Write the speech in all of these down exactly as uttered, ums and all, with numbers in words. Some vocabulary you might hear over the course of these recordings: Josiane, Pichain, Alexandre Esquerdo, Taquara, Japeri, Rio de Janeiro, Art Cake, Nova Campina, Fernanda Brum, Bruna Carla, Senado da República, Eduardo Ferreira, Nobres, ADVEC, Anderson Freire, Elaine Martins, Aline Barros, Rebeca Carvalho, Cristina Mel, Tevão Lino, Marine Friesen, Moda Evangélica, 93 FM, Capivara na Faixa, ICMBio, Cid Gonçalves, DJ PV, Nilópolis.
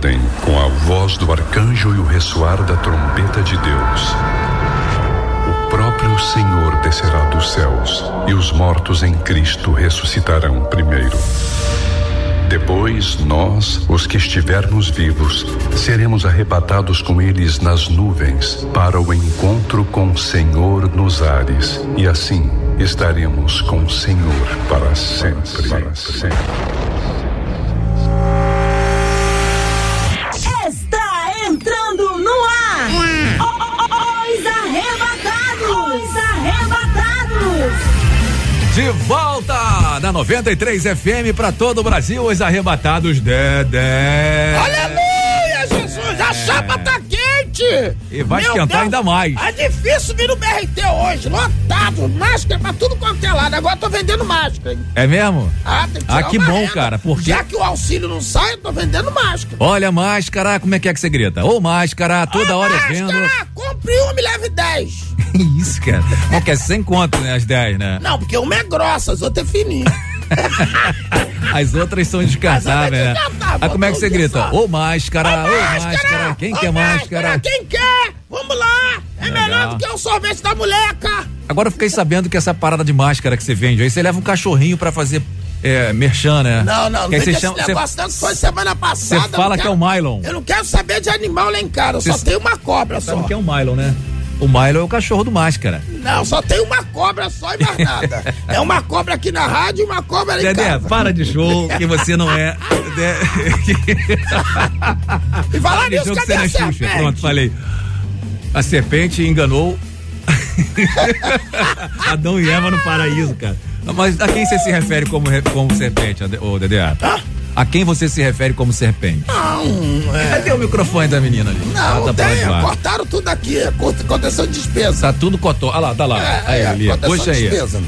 tem, com a voz do arcanjo e o ressoar da trombeta de Deus. O próprio Senhor descerá dos céus, e os mortos em Cristo ressuscitarão primeiro. Depois, nós, os que estivermos vivos, seremos arrebatados com eles nas nuvens, para o encontro com o Senhor nos ares, e assim estaremos com o Senhor para sempre. Para sempre. Está entrando no ar! Os Arrebatados! Os Arrebatados! De volta! Na noventa e três F M para todo o Brasil, os Arrebatados Dedé. Aleluia, Jesus, é. A chapa tá quente. E vai meu esquentar Deus, ainda mais. É difícil vir no B R T hoje, lotado, máscara pra tudo quanto é lado, agora tô vendendo máscara. É mesmo? Ah, tem que tirar ah que bom, renda. Cara, porque... Já que o auxílio não sai, eu tô vendendo máscara. Olha, máscara, como é que é que você grita? Ô, máscara, toda Ô, hora máscara, eu vendo. Compre uma e leve dez. Isso, cara. Não, que é sem conto, né? As dez, né? Não, porque uma é grossa, as outras é fininha. As outras são descartáveis, né? Aí como é que você grita? Ô máscara, ô máscara, quem quer máscara? Quem quer? Vamos lá! É legal. Melhor do que o sorvete da moleca! Agora eu fiquei sabendo que essa parada de máscara que você vende, aí você leva um cachorrinho pra fazer é, merchan, né? Não, não, não. Esse chama, negócio tanto foi semana passada. Você fala que é o Mylon. Eu não quero saber de animal lá em casa, eu só tenho uma cobra só. Sabe o que é o Mylon, né? O Milo é o cachorro do máscara. Não, só tem uma cobra só e mais nada. É uma cobra aqui na rádio e uma cobra ali em casa. Dedé, para de show, que você não é... E falar nisso, cadê a serpente? Pronto, falei. A serpente enganou Adão e Eva no paraíso, cara. Mas a quem você se refere como, como serpente, ô Dedé? Hã? A quem você se refere como serpente? Não, é... Cadê o microfone da menina ali? Não, ah, tá tem, cortaram tudo aqui, contenção de despesa. Tá tudo cotó, ah lá, tá lá. É, aí, é, ali, puxa aí. Despesa.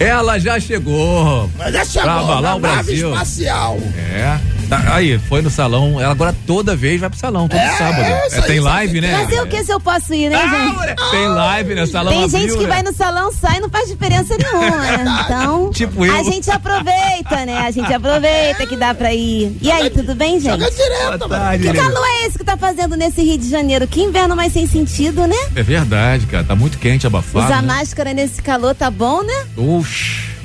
Ela já chegou. Ela já chegou, pra abalar na o nave Brasil. Espacial. É, tá, aí, foi no salão, ela agora toda vez vai pro salão, todo é, sábado. É, é, tem live, né? Fazer é. o que se eu posso ir, né, gente? Ah, tem live, né, salão tem abril, gente que né? vai no salão, sai, não faz diferença nenhuma, né? Então, tipo eu. A gente aproveita, né? A gente aproveita que dá pra ir. E aí, tudo bem, gente? Joga direto, mano. Que calor é esse que tá fazendo nesse Rio de Janeiro? Que inverno mais sem sentido, né? É verdade, cara, tá muito quente, abafado. Usar né? máscara nesse calor tá bom, né? Oxi.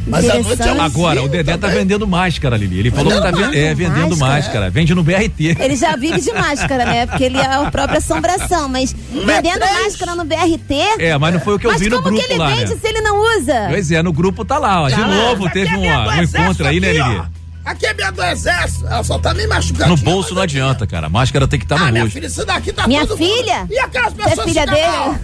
Mas a noite é um agora, o Dedé também. Tá vendendo máscara, Lili. Ele falou vendendo que tá máscara, é, vendendo máscara. máscara. Vende no B R T. Ele já vive de máscara, né? Porque ele é a própria assombração, mas um vendendo é máscara no B R T. É, mas não foi o que eu mas vi no grupo lá, mas como que ele vende né? se ele não usa? Pois é, no grupo tá lá, ó. De tá novo, lá. teve um, ó, um encontro aí, né, Lili? Ó. Aqui é minha do exército, ela só tá meio machucada. No bolso não adianta, cara, a máscara tem que estar tá ah, no minha rosto. Filha, isso daqui tá minha todo filha? Mundo. E aquelas pessoas é filha dele?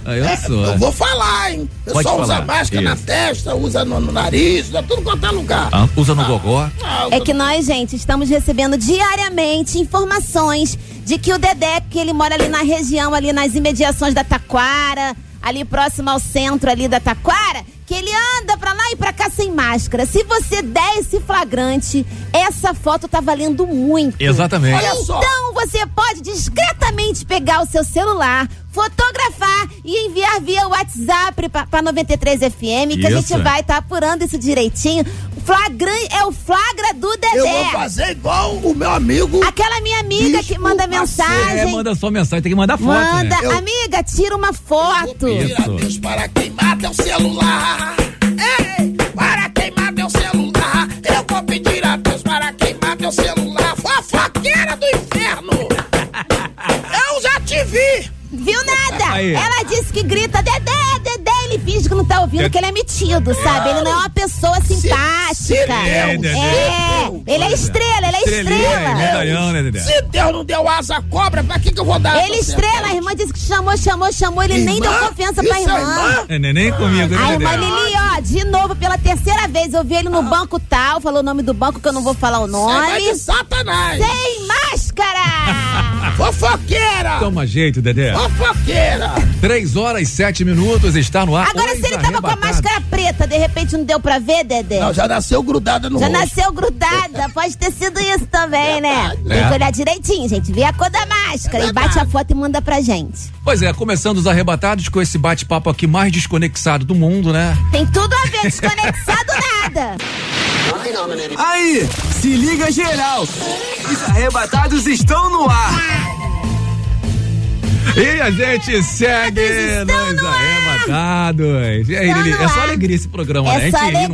Ah, eu é, sou. Eu vou falar, hein? O pessoal usa máscara isso. na testa, usa no, no nariz, dá tudo quanto é lugar. Ah, usa no ah. gogó. Ah, é que nós, gente, estamos recebendo diariamente informações de que o Dedé, que ele mora ali na região, ali nas imediações da Taquara, ali próximo ao centro ali da Taquara, que ele anda pra lá e pra cá sem máscara. Se você der esse flagrante, essa foto tá valendo muito. Exatamente. Olha só. Então você pode discretamente pegar o seu celular, fotografar e enviar via WhatsApp pra, pra noventa e três F M, que isso. a gente vai estar tá apurando isso direitinho. Flagrante é o flagra do Dedé. Eu vou fazer igual o meu amigo. Aquela minha amiga que manda mensagem. É, manda só mensagem, tem que mandar foto. Manda, né? eu, amiga, tira uma foto. Tira Deus para queimar teu celular. Ei, para queimar teu celular. Eu vou pedir a Deus para queimar teu celular. Fofoqueira do inferno. Eu já te vi. Viu nada? Aí. Ela disse que grita Dedé, Dedé, ele finge que não tá ouvindo, eu... que ele é metido, sabe? Ele não é uma pessoa simpática. Se, se Deus, Deus, é, Deus, ele é estrela, ele é estrela. Deus. Se Deus não deu asa à cobra, pra que que eu vou dar? Ele estrela, a irmã disse que chamou, chamou, chamou, ele irmã? nem deu confiança pra irmã. irmã. É neném comigo. A irmã Lili, ó, de novo, pela terceira vez, eu vi ele no ah. banco tal, falou o nome do banco que eu não vou falar o nome. Sem Satanás. Sem máscara. Fofoqueira. Toma jeito, Dedé. Fofoqueira! Três horas e sete minutos, está no ar. Agora, se ele tava com a máscara preta, de repente não deu pra ver, Dedé? Não, já nasceu grudada no já rosto. Já nasceu grudada, pode ter sido isso também, né? É. Tem que olhar direitinho, gente, vê a cor da máscara é e bate a foto e manda pra gente. Pois é, começando os Arrebatados com esse bate-papo aqui mais desconexado do mundo, né? Tem tudo a ver, desconexado nada. Aí, se liga geral, os arrebatados estão no ar. E a gente segue nos arrebatados. E aí, Lili, é só alegria esse programa, é né? É só alegria, a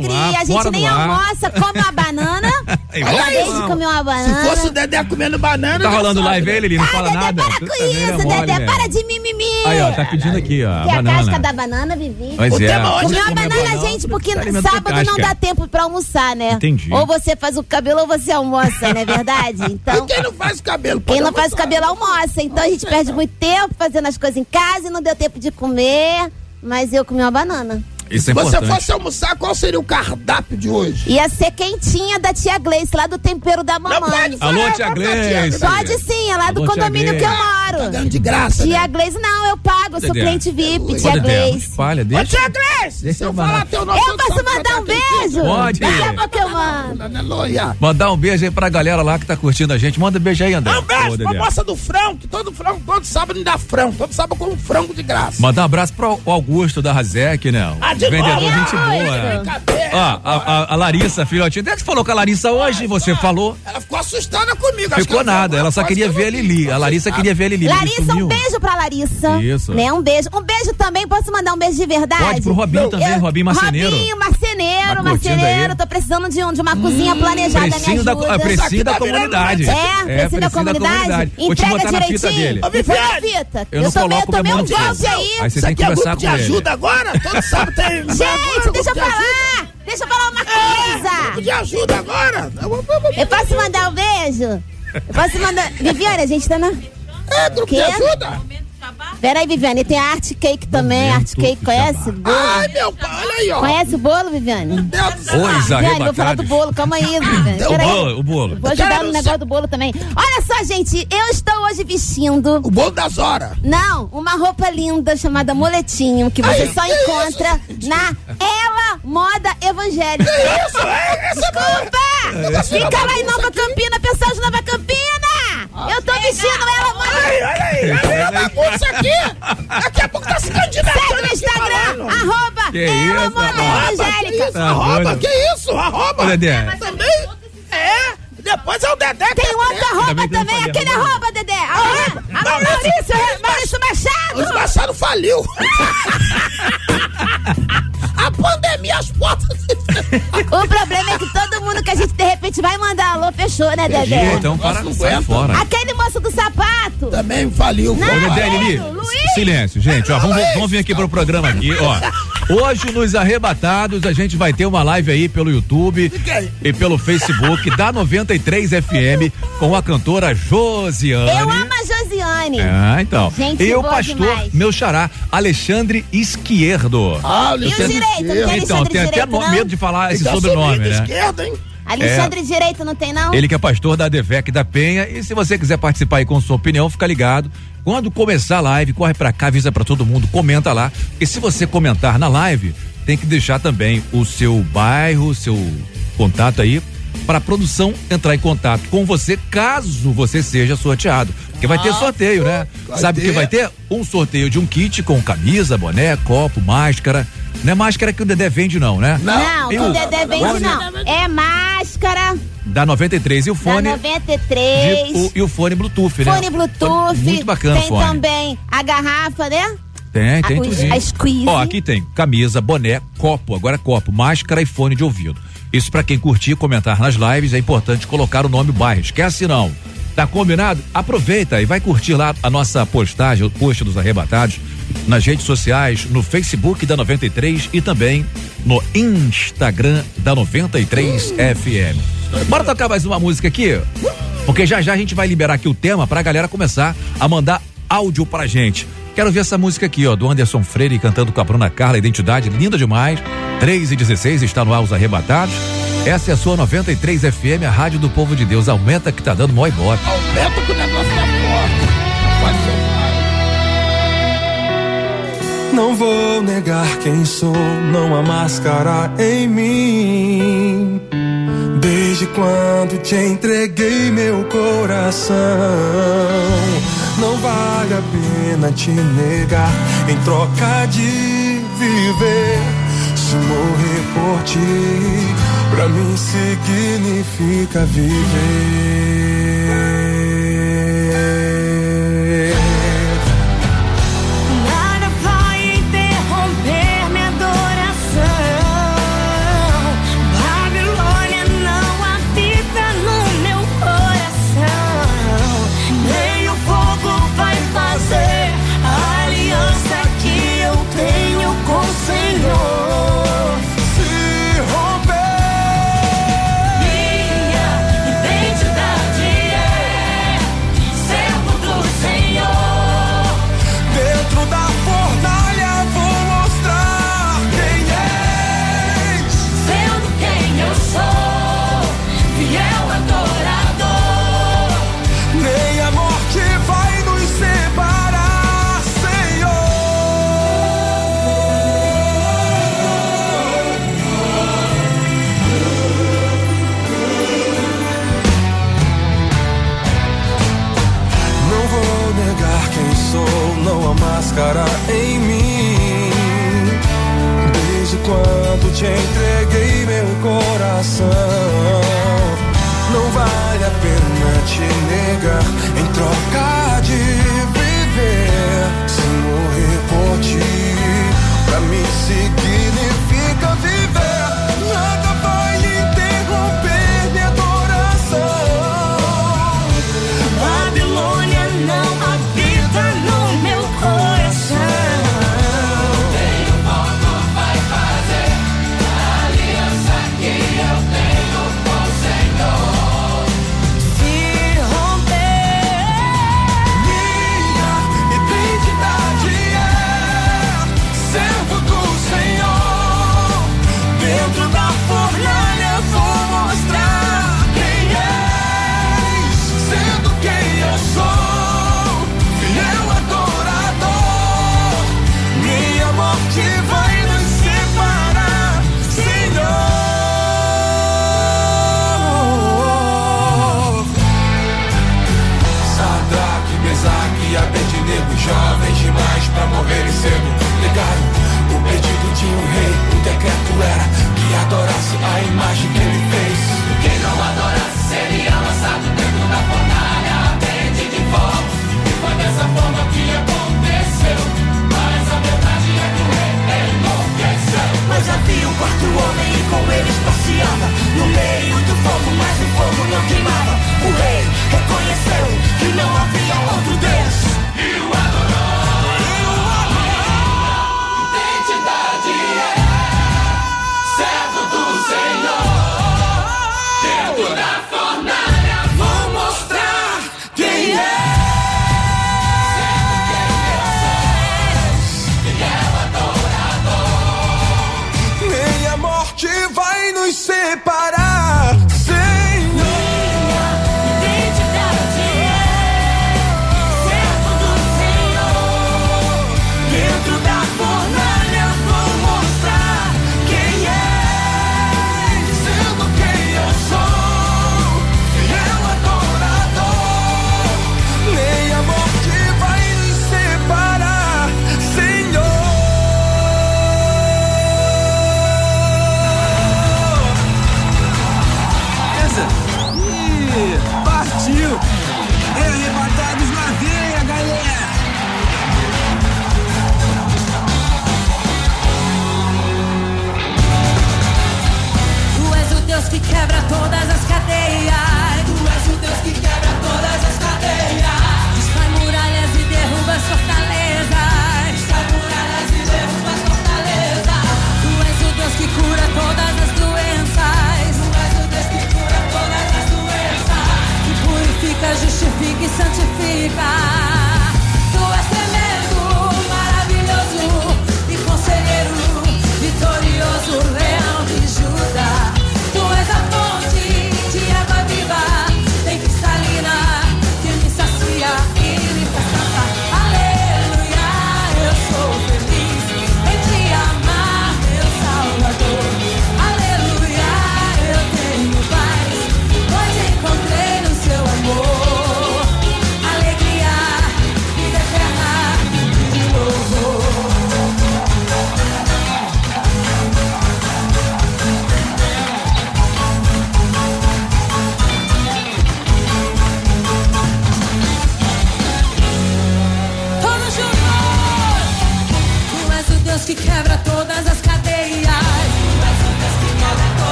gente nem almoça, come a banana. Acabei de comer uma banana. Se fosse o Dedé comendo banana. Tá rolando live aí, Lili, não fala nada. Para com isso, Dedé, para de mimimi. Aí, ó, tá pedindo aqui, ó. Que a casca da banana, Vivi. Pois é. Comer uma banana, gente, porque sábado não dá tempo pra almoçar, né? Entendi. Ou você faz o cabelo ou você almoça, não é verdade? Então. E quem não faz o cabelo? Quem não faz o cabelo almoça. Então a gente perde muito tempo fazendo as coisas em casa e não deu tempo de comer. Mas eu comi uma banana. Isso é importante. Se você fosse almoçar, qual seria o cardápio de hoje? Ia ser quentinha da tia Gleice, lá do tempero da mamãe. Não pode falar. Alô, tia Gleice. Pode sim, é lá do Alô, condomínio que eu moro. Tá dando de graça, tia né? Gleice, não, eu pago, eu sou cliente V I P, Deus. Tia Gleice. Palha, deixa. Ô, tia Gleice, se eu falar teu nome, eu posso mandar um beijo? Pode. Daqui a pouco eu mando. Mandar um beijo aí pra galera lá que tá curtindo a gente. Manda um beijo aí, André. Um beijo pra moça do frango, que todo frango, todo sábado me dá frango, todo sábado com frango de graça. Mandar um abraço pro Augusto da Razec, né? De vendedor, novo? Gente boa. Ó, ah, a, a, a Larissa, filhotinha, até que falou com a Larissa hoje, ah, você não falou. Ela ficou assustada comigo. Ficou ela nada, ela só queria que ver a Lili. A Larissa queria ver a Lili. Larissa, um beijo pra Larissa. Isso. Né, um beijo. Um beijo também, posso mandar um beijo de verdade? Pode, pro Robinho não, também, eu, Robinho Marceneiro. Robinho, Marceneiro, tá Marceneiro, tô precisando de, um, de uma cozinha hum, planejada, me ajuda. Da, preciso da comunidade. É, é preciso da comunidade. Entrega direitinho. Eu também tomei um golpe aí. Isso aqui é grupo de ajuda agora? Gente, deixa eu falar! Deixa eu falar uma coisa! Me ajuda agora! Eu posso mandar um beijo? Eu posso mandar. Viviane, a gente tá na. É, grupo de ajuda! Peraí, Viviane, tem a Art Cake também. Art Cake, conhece o bolo? Ai, meu pai, olha aí, ó. Conhece o bolo, Viviane? Pois, Viviane, vou falar do bolo, calma aí, Viviane. Peraí. O bolo, o bolo. Vou ajudar no negócio do bolo também. Olha só, gente, eu estou hoje vestindo... O bolo da Zora. Não, uma roupa linda chamada moletinho, que você só encontra na Ela Moda Evangélica. Que isso? Desculpa! Fica lá em Nova Campina, pessoal de Nova Campina! Eu tô vestindo ela, mano. Olha aí, olha aí, bagunça aqui. Daqui a pouco tá se candidatando. Segue no Instagram, arroba Ela Moda Evangélica. Arroba, que isso? Arroba. Dedé. Também? É. Depois é o Dedé. Tem outra arroba também, aquele arroba, Dedé. Alô, Maurício, Maurício Machado. Os Machado faliu. A pandemia, as portas se O problema é que todo mundo que a gente de repente vai mandar alô, fechou, né, Dedé? Então, para, não sai fora. Aquele moço do sapato. Também faliu. Não, não, Dedé, Lili, silêncio, gente, ó, vamos, vamos vir aqui pro programa aqui, ó. Hoje nos Arrebatados a gente vai ter uma live aí pelo YouTube e pelo Facebook da noventa e três F M com a cantora Josiane. Eu amo a Josiane. Ah, então. Gente, e o pastor, demais. Meu xará, Alexandre Esquerdo. Ah, Alexandre Esquerdo. Direito, então, tem até direito, medo de falar esse então, sobrenome, né? Esquerda, hein? Alexandre é, Direito não tem, não? Ele que é pastor da ADVEC da Penha, e se você quiser participar aí com sua opinião, fica ligado. Quando começar a live, corre pra cá, avisa pra todo mundo, comenta lá, porque se você comentar na live, tem que deixar também o seu bairro, seu contato aí, pra produção entrar em contato com você, caso você seja sorteado. Porque vai ter sorteio, né? Sabe o que vai ter? Um sorteio de um kit com camisa, boné, copo, máscara. Não é máscara que o Dedé vende, não, né? Não, que o Dedé vende, não. É máscara. Da noventa e três. E o fone. Da noventa e três. De, o, e o fone Bluetooth, né? Fone Bluetooth. Muito bacana, tem o fone. Tem também a garrafa, né? Tem, tem tudinho. A squeeze. Ó, aqui tem camisa, boné, copo. Agora copo, máscara e fone de ouvido. Isso pra quem curtir e comentar nas lives, é importante colocar o nome e o bairro. Esquece não. Tá combinado? Aproveita e vai curtir lá a nossa postagem, o post dos Arrebatados, nas redes sociais, no Facebook da noventa e três e também no Instagram da noventa e três F M. Bora tocar mais uma música aqui? Porque já já a gente vai liberar aqui o tema pra galera começar a mandar áudio pra gente. Quero ver essa música aqui, ó, do Anderson Freire cantando com a Bruna Carla, Identidade, linda demais. três e dezesseis, está no ar os Arrebatados. Essa é a sua noventa e três F M, a rádio do povo de Deus. Aumenta que tá dando mó ibope. Aumenta que o negócio tá forte. Não vou negar quem sou, não há máscara em mim. Desde quando te entreguei meu coração. Não vale a pena te negar em troca de viver. Se morrer por ti Pra mim significa viver. Cara em mim, desde quando te entreguei meu coração, não vale a pena te negar em troca de viver, sem morrer por ti, pra mim significa viver, nada vai interromper minha adoração, Babilônia não habita no meu coração. Jovens demais pra morrerem cedo, negaram o pedido de um rei. O decreto era que adorasse a imagem que ele fez. Quem não adorasse seria lançado dentro da fornalha ardente de fogo. E foi dessa forma que aconteceu. Mas a verdade é que o rei enlouqueceu. Mas havia um quarto homem e com ele passeava no meio do fogo, mas o fogo não queimava. O rei reconheceu que não havia outro Deus. You are the Lord.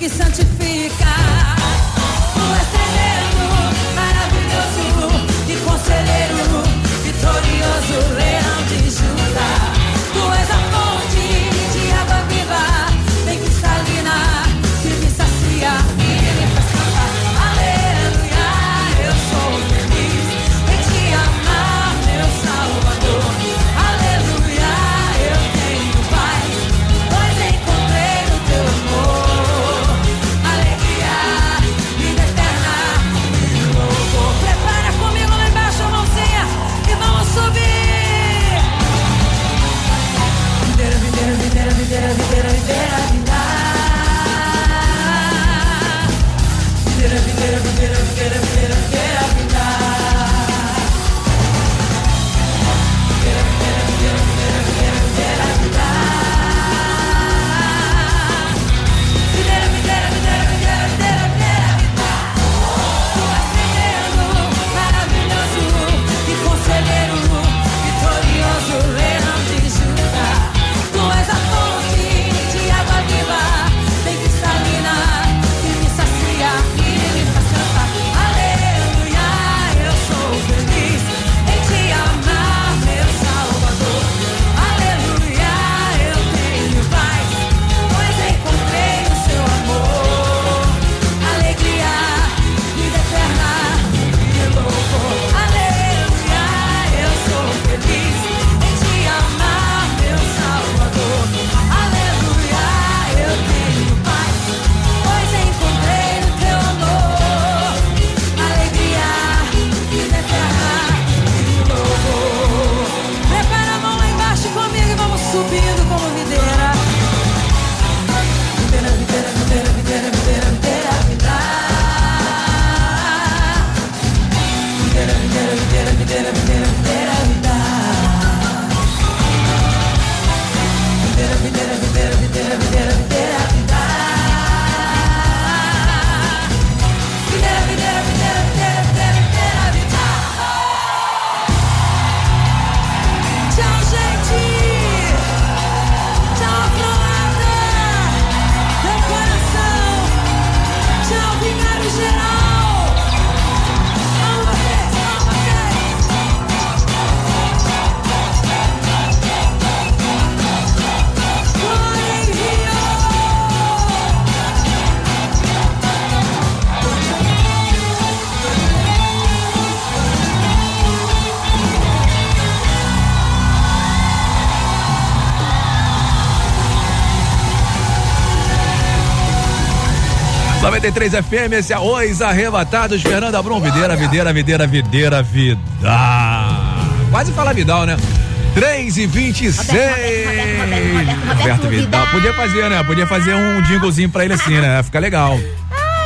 que santifica. Tu és sereno, maravilhoso e conselheiro, vitorioso, leão de Judá. Tu és a fonte de água viva, bem cristalina, que me sacia e me faz cantar. Aleluia, eu sou feliz em te amar, meu Salvador. Aleluia, eu tenho paz, pois encontrei o teu amor. Alegria, vida eterna e louvor. Prepara comigo lá embaixo a mãozinha e vamos subir. Videira, videira, videira, videira, videira, videira, videira. Videira, videira, videira, videira, videira, videira, videira. Videira, videira, videira, videira, videira, videira, videira. Videira, videira, videira, videira, videira, videira, videira. Tu és sereno, maravilhoso e conselheiro, vitorioso, leão de Judá. Tu és a fonte de água viva, bem cristalina, que me sacia e me faz cantar. Aleluia, eu sou feliz em te amar, meu Salvador. Aleluia, eu tenho paz, pois encontrei o seu amor. Alegria, vida eterna e louvor. Aleluia, eu sou feliz em te amar, meu Salvador. Aleluia, eu tenho paz, pois encontrei o teu amor. Alegria, vida eterna e louvor. Prepara a mão lá embaixo comigo e vamos subindo como videira. Videira, videira, videira, videira, videira, videira, videira. Videira, videira, videira, videira, videira, videira, videira. Videira, videira, videira, videira, videira, videira, videira. Videira, videira, videira, videira, videira, videira, videira. Tchau, gente! Tchau, Afroada! Meu coração! Tchau, Vigário Geral! Amo vocês, amo vocês! Glória em Rio! noventa e três F M, esse é Ois Arrebatados, Fernanda Brum, videira, videira, videira, videira, vida. Quase fala Vidal, né? três e vinte e seis. Roberto, Roberto, Roberto, Roberto, Roberto Vidal. Podia fazer, né? Podia fazer um jinglezinho pra ele assim, né? Fica legal.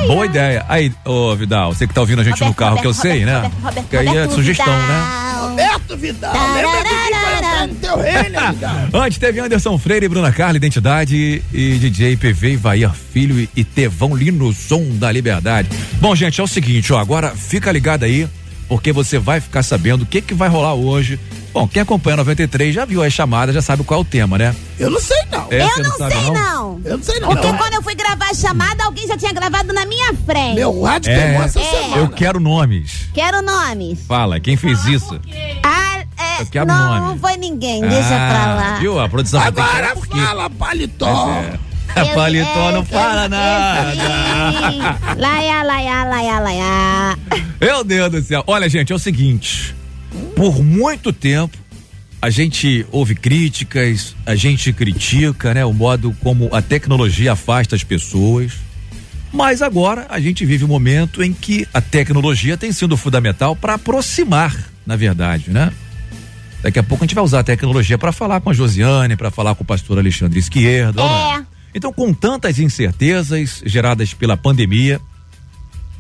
Boa ideia. Aí, ô Vidal, você que tá ouvindo a gente no carro, que eu sei, né? Que aí é sugestão, né? Roberto Vidal, lembra de mim pra entrar no teu reino, Vidal. Antes teve Anderson Freire, Bruna Carla, Identidade e D J P V, Ivair Filho e, e Tevão Lino, Som da Liberdade. Bom, gente, é o seguinte, ó, agora fica ligado aí, porque você vai ficar sabendo o que que vai rolar hoje. Bom, quem acompanha noventa e três já viu as chamadas, já sabe qual é o tema, né? Eu não sei não. É, eu não, não sei não? não. Eu não sei não. Porque não. Quando eu fui gravar a chamada, alguém já tinha gravado na minha frente. Meu rádio é, pegou essa é. semana. Eu quero nomes. Quero nomes. Fala, quem fez Fala isso? Ah, é, eu quero não, nome. Não foi ninguém, deixa ah, pra lá. Viu, a produção vai ter que falar. Agora fala, paletó. A paletó não fala nada. Laia, laia, laia, laia. Meu Deus do céu. Olha, gente, é o seguinte. Por muito tempo, a gente ouve críticas, a gente critica, né? O modo como a tecnologia afasta as pessoas. Mas agora a gente vive um momento em que a tecnologia tem sido fundamental para aproximar, na verdade, né? Daqui a pouco a gente vai usar a tecnologia para falar com a Josiane, para falar com o pastor Alexandre Esquerdo. É. Então, com tantas incertezas geradas pela pandemia,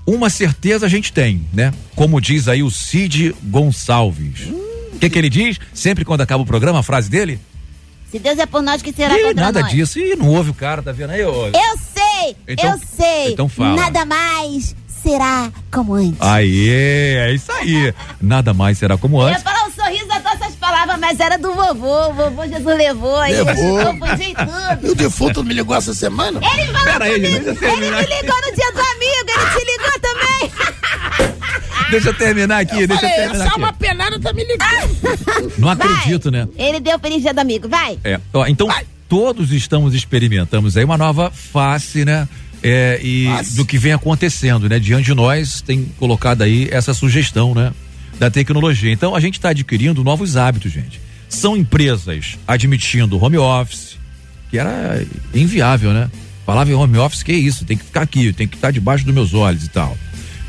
uma certeza a gente tem, né? Como diz aí o Cid Gonçalves. O que que ele diz? Sempre quando acaba o programa, a frase dele? Se Deus é por nós, que será contra nós? Nada disso. E não ouve o cara, tá vendo aí? Eu, eu sei, então, eu sei. Então fala. Nada mais será como antes. Aí, é isso aí. Nada mais será como antes. Eu ia falar um sorriso a todas essas palavras, mas era do vovô. O vovô Jesus levou aí. Levou. Eu confundi tudo. O defunto me ligou essa semana? Ele falou Pera comigo. Aí, deixa ele me ligou no dia do amigo. Ele te ligou também. Deixa eu terminar aqui. Eu deixa falei, eu terminar aqui. Uma penada tá me ligando. Não acredito, vai. Né? Ele deu feliz dia do amigo. Vai. É. Ó, então, vai. Todos estamos experimentamos aí uma nova face, né? É, e Nossa. Do que vem acontecendo, né? Diante de nós tem colocado aí essa sugestão, né? Da tecnologia. Então a gente está adquirindo novos hábitos, gente. São empresas admitindo home office, que era inviável, né? Falava em home office, que é isso? Tem que ficar aqui, tem que estar debaixo dos meus olhos e tal.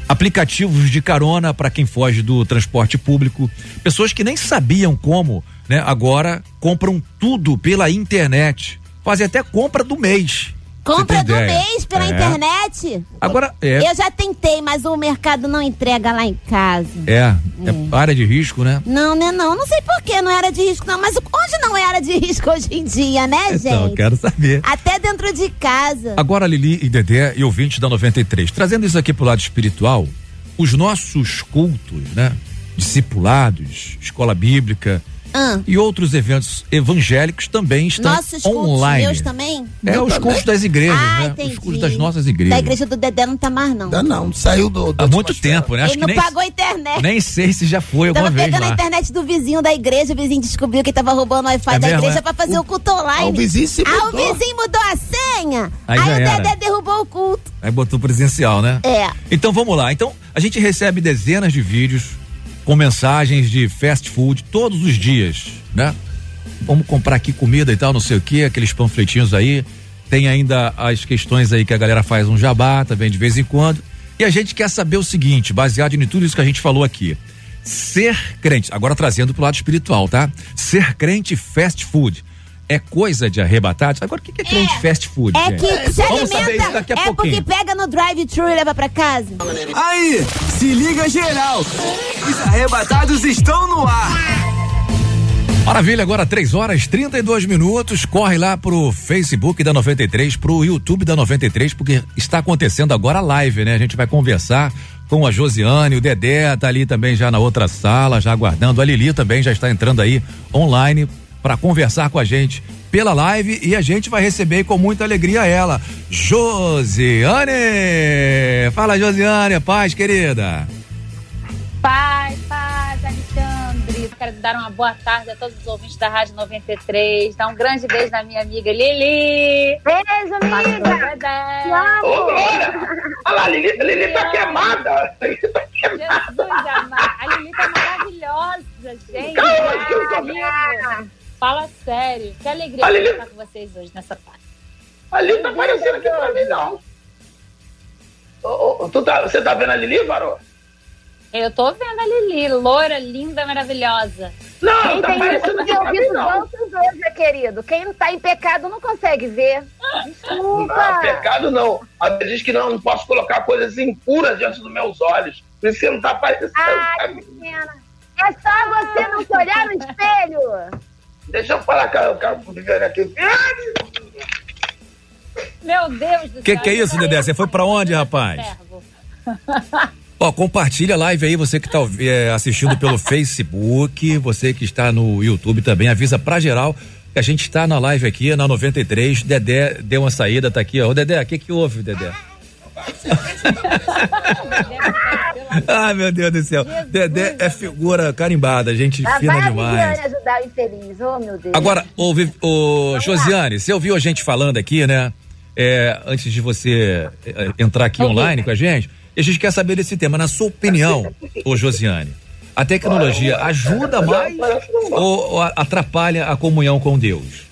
Aplicativos de carona para quem foge do transporte público. Pessoas que nem sabiam como, né? Agora compram tudo pela internet. Fazem até compra do mês. Compra do mês pela é. internet. Agora, é. Eu já tentei, mas o mercado não entrega lá em casa. É, é, é área de risco, né? Não, né, não. Não sei por que não era de risco, não. Mas onde não é área de risco hoje em dia, né, então, gente? Então, eu quero saber. Até dentro de casa. Agora, Lili e Dedé e ouvinte da noventa e três, trazendo isso aqui pro lado espiritual, os nossos cultos, né? Discipulados, escola bíblica, Ah. e outros eventos evangélicos também estão nossos online. Nossos cultos meus também? É, eu os também. Cultos das igrejas, ah, né? Entendi. Os cultos das nossas igrejas. Da igreja do Dedé não tá mais, não. Tá não, saiu do... do Há muito tempo, fora. Né? Acho ele que não nem, pagou a internet. Nem sei se já foi alguma vez lá. Tava pegando a internet do vizinho da igreja, o vizinho descobriu que tava roubando o Wi-Fi é da mesmo, igreja é? Pra fazer o, o culto online. Ah, o vizinho se mudou. Ah, o vizinho mudou a senha. Aí, aí o Dedé derrubou o culto. Aí botou presencial, né? É. Então vamos lá. Então a gente recebe dezenas de vídeos com mensagens de fast food todos os dias, né? Vamos comprar aqui comida e tal, não sei o que, aqueles panfletinhos aí. Tem ainda as questões aí que a galera faz um jabá também de vez em quando. E a gente quer saber o seguinte, baseado em tudo isso que a gente falou aqui. Ser crente, agora trazendo pro lado espiritual, tá? Ser crente fast food é coisa de arrebatado? Agora, o que, que é crente é, fast food? É gente? Que se Vamos alimenta, daqui a é pouquinho. Porque pega no drive-thru e leva pra casa. Aí, se liga geral, os arrebatados estão no ar. Maravilha, agora três horas e trinta e dois minutos, corre lá pro Facebook da noventa e três, pro YouTube da noventa e três, porque está acontecendo agora a live, né? A gente vai conversar com a Josiane, o Dedé tá ali também já na outra sala, já aguardando, a Lili também já está entrando aí online para conversar com a gente pela live e a gente vai receber com muita alegria ela, Josiane. Fala, Josiane, paz, querida. Paz, paz, Alexandre. Quero dar uma boa tarde a todos os ouvintes da Rádio noventa e três. Dar um grande beijo na minha amiga Lili. Beijo, amiga. Te amo. Olha lá, a Lili, Lili tá queimada. Lili tá queimada. A Lili tá maravilhosa, gente. Calma, fala sério, que alegria Lili... estar com vocês hoje nessa parte. A Lili tá aparecendo aqui pra mim, não. Oh, oh, tu tá, você tá vendo a Lili, Varô? Eu tô vendo a Lili, loura, linda, maravilhosa. Não, quem tá aparecendo aqui pra mim, não. Hoje, querido. Quem tá em pecado não consegue ver. Desculpa. Não, pecado não. A Bíblia diz que não, não posso colocar coisas impuras diante dos meus olhos. Por isso que não tá aparecendo. Ai, menina. É só você não se olhar no espelho. Deixa eu falar, cara, o cara aqui. Meu Deus do que céu. Que que é isso, Dedé? Você foi pra onde, rapaz? Ó, compartilha a live aí, você que tá é, assistindo pelo Facebook, você que está no YouTube também, avisa pra geral que a gente está na live aqui, na noventa e três, Dedé deu uma saída, tá aqui, ó. Ô, Dedé, o que que houve, Dedé? Ai, meu Deus do céu. Jesus, Dedé é figura carimbada, gente tá fina demais. Ajudar o infeliz, oh, meu Deus. Agora, ouvi, oh, Josiane, você ouviu a gente falando aqui, né? É, antes de você entrar aqui online com a gente, a gente quer saber desse tema. Na sua opinião, oh, Josiane, a tecnologia ajuda mais ou atrapalha a comunhão com Deus?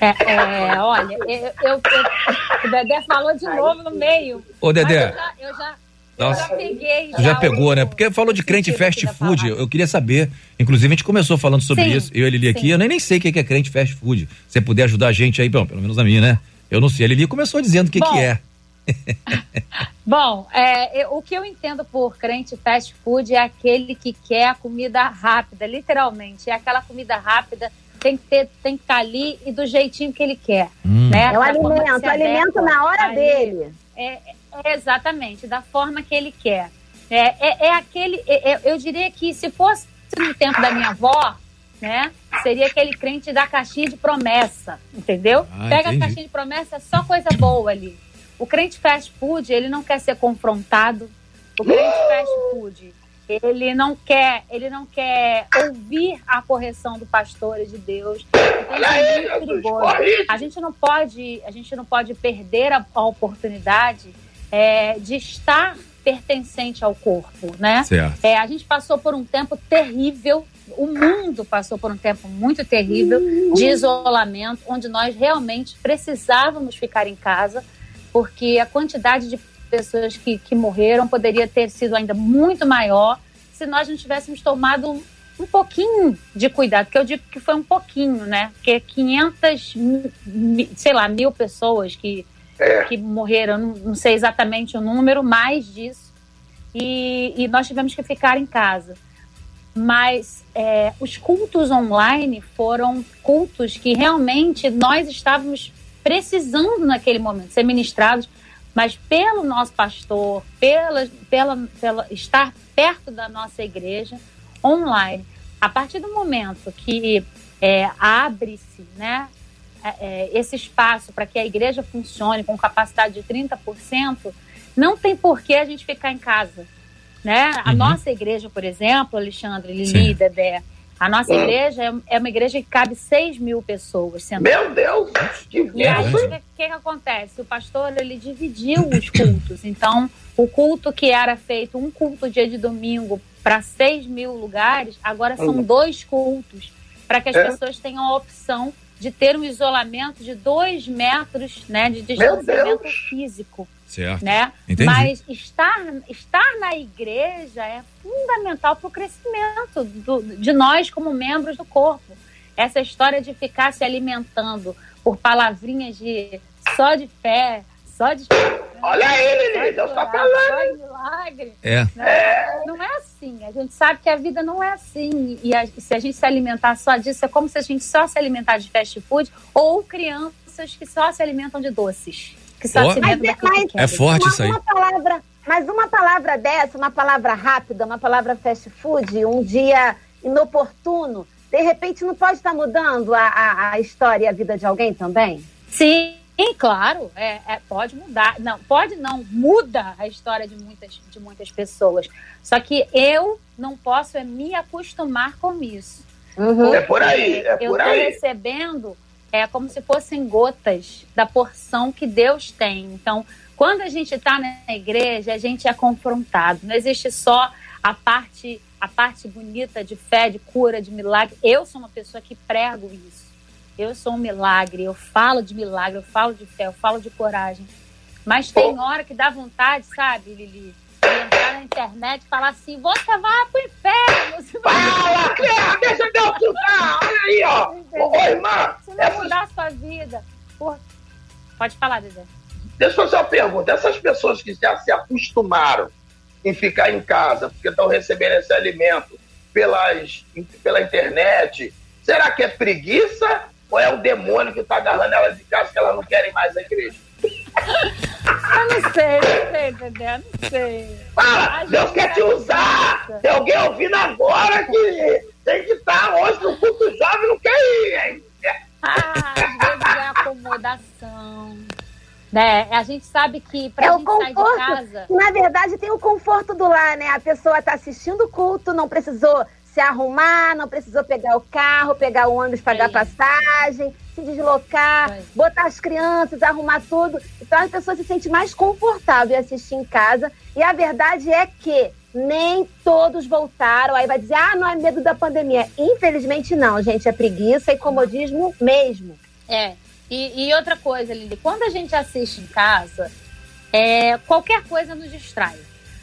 É, é, olha, eu, eu, eu, o Dedé falou de novo no meio. Ô, Dedé. Eu já, eu já, nossa, eu já peguei. Já, já pegou, o, né? Porque falou de crente fast food, falar. Eu queria saber. Inclusive, a gente começou falando sobre sim, isso, eu e a Lili aqui. Sim. Eu nem, nem sei o que é crente fast food. Se você puder ajudar a gente aí, bom, pelo menos a mim, né? Eu não sei. A Lili começou dizendo o que, que é. Bom, é, eu, o que eu entendo por crente fast food é aquele que quer a comida rápida, literalmente. É aquela comida rápida. Tem que ter, tem que estar ali e do jeitinho que ele quer. Hum. Né? É o alimento, o alimento na hora dele. É, é exatamente, da forma que ele quer. É, é, é aquele, é, eu diria que se fosse no tempo da minha avó, né, seria aquele crente da caixinha de promessa, entendeu? Ah, Pega entendi. a caixinha de promessa, é só coisa boa ali. O crente fast food, ele não quer ser confrontado. O crente fast food, ele não quer, ele não quer ouvir a correção do pastor e de Deus. Então, é muito perigoso. A gente não pode, a gente não pode perder a, a oportunidade é, de estar pertencente ao corpo, né? Certo. É, a gente passou por um tempo terrível, o mundo passou por um tempo muito terrível de isolamento, onde nós realmente precisávamos ficar em casa, porque a quantidade de pessoas que, que morreram poderia ter sido ainda muito maior se nós não tivéssemos tomado um, um pouquinho de cuidado, que eu digo que foi um pouquinho, né? Porque quinhentas, sei lá, mil pessoas que É. que morreram, não sei exatamente o número, mais disso, e, e nós tivemos que ficar em casa. Mas é, os cultos online foram cultos que realmente nós estávamos precisando naquele momento, ser ministrados, mas pelo nosso pastor, pela, pela, pela estar perto da nossa igreja, online. A partir do momento que é, abre-se, né, esse espaço para que a igreja funcione com capacidade de trinta por cento, não tem por que a gente ficar em casa, né? A uhum. nossa igreja, por exemplo, Alexandre, Lili, Dedé, a nossa uhum. igreja é uma igreja que cabe seis mil pessoas sentadas. Meu Deus! Que e aí, o que, que acontece? O pastor, ele dividiu os cultos. Então, o culto que era feito, um culto dia de domingo para seis mil lugares, agora são uhum. dois cultos, para que as é. pessoas tenham a opção de ter um isolamento de dois metros, né, de distanciamento físico. Certo. Né? Entendi. Mas estar, estar na igreja é fundamental para o crescimento do, de nós como membros do corpo. Essa história de ficar se alimentando por palavrinhas de só de fé, só de... Olha ele, ele deu só palavra. Só de milagre. É. Não, é. não é assim. A gente sabe que a vida não é assim. E a, se a gente se alimentar só disso, é como se a gente só se alimentar de fast food ou crianças que só se alimentam de doces. Que só oh. se alimentam mas, mas, que é forte uma, isso aí. Uma palavra, mas uma palavra dessa, uma palavra rápida, uma palavra fast food, um dia inoportuno, de repente não pode estar mudando a, a, a história e a vida de alguém também? Sim. E claro, é, é, pode mudar, não, pode não, muda a história de muitas, de muitas pessoas, só que eu não posso é, me acostumar com isso. Uhum. É por aí, é por aí. Eu estou recebendo é, como se fossem gotas da porção que Deus tem. Então, quando a gente está na igreja, a gente é confrontado, não existe só a parte, a parte bonita de fé, de cura, de milagre. Eu sou uma pessoa que prego isso. Eu sou um milagre, eu falo de milagre, eu falo de fé, eu falo de coragem. Mas tem hora que dá vontade, sabe, Lili? De entrar na internet e falar assim, você vai pro inferno! Você vai... Fala, Cléa, deixa Deus te usar! Olha aí, ó! Ô, irmã! Se não mudar a sua vida... Por... Pode falar, Dedé. Deixa eu fazer uma pergunta. Essas pessoas que já se acostumaram em ficar em casa, porque estão recebendo esse alimento pelas, pela internet, será que é preguiça? Ou é o demônio que está agarrando elas de casa que elas não querem mais a igreja? Eu não sei, não sei, Dedé, não sei. Fala, Deus quer te usar! Tem alguém ouvindo agora que tem que estar hoje no culto jovem, não quer ir, hein? Ah, às vezes é acomodação. Né? A gente sabe que pra é gente o conforto, sair de casa... Na verdade, tem o conforto do lar, né? A pessoa está assistindo o culto, não precisou... se arrumar, não precisou pegar o carro, pegar o ônibus, pagar é passagem, se deslocar, é. botar as crianças, arrumar tudo. Então a pessoa se sente mais confortável em assistir em casa. E a verdade é que nem todos voltaram. Aí vai dizer, ah, não é medo da pandemia. Infelizmente não, gente. É preguiça e comodismo mesmo. É. E, e outra coisa, Lili, quando a gente assiste em casa, é, qualquer coisa nos distrai.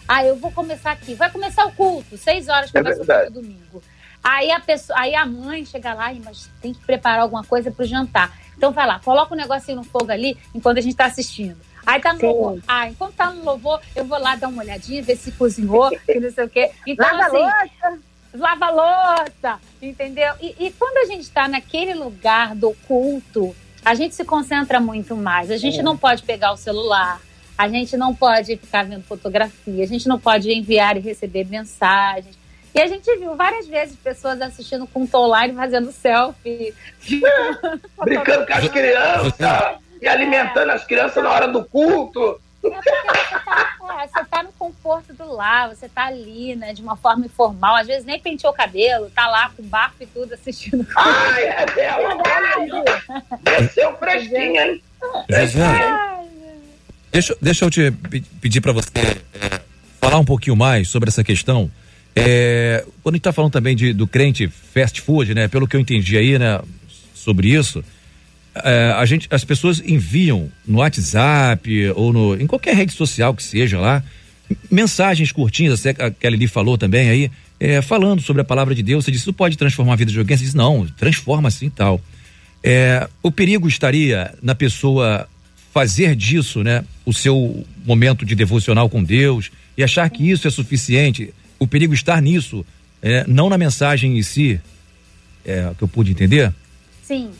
Ah, eu vou começar aqui. Vai começar o culto, seis horas começa o culto domingo. Aí a, pessoa, aí a mãe chega lá, mas tem que preparar alguma coisa pro jantar. Então vai lá, coloca um negocinho no fogo ali enquanto a gente tá assistindo. Aí tá no Sim. louvor. Ah, enquanto tá no louvor, eu vou lá dar uma olhadinha, ver se cozinhou, que não sei o quê. Então, lava assim, louça. Lava louça, entendeu? E, e quando a gente tá naquele lugar do culto, a gente se concentra muito mais. A gente é. não pode pegar o celular. A gente não pode ficar vendo fotografia, a gente não pode enviar e receber mensagens. E a gente viu várias vezes pessoas assistindo com o online, fazendo selfie. Brincando com as crianças e alimentando é. as crianças na hora do culto. É você, tá, é, você tá no conforto do lar, você tá ali, né, de uma forma informal, às vezes nem penteou o cabelo, tá lá com bafo e tudo assistindo. Ai, é dela, olha aí, desceu fresquinho, hein? É, é. Deixa, deixa eu te pedir para você é, falar um pouquinho mais sobre essa questão. É, quando a gente tá falando também de, do crente fast food, né, pelo que eu entendi aí, né, sobre isso, é, a gente, as pessoas enviam no WhatsApp ou no, em qualquer rede social que seja lá, mensagens curtinhas, a Kelly Lee falou também aí, é, falando sobre a palavra de Deus. Você disse, isso pode transformar a vida de alguém? Você disse, não, transforma assim e tal. É, o perigo estaria na pessoa fazer disso, né, o seu momento de devocional com Deus e achar que isso é suficiente. O perigo estar nisso, é, não na mensagem em si, é o que eu pude entender? Sim.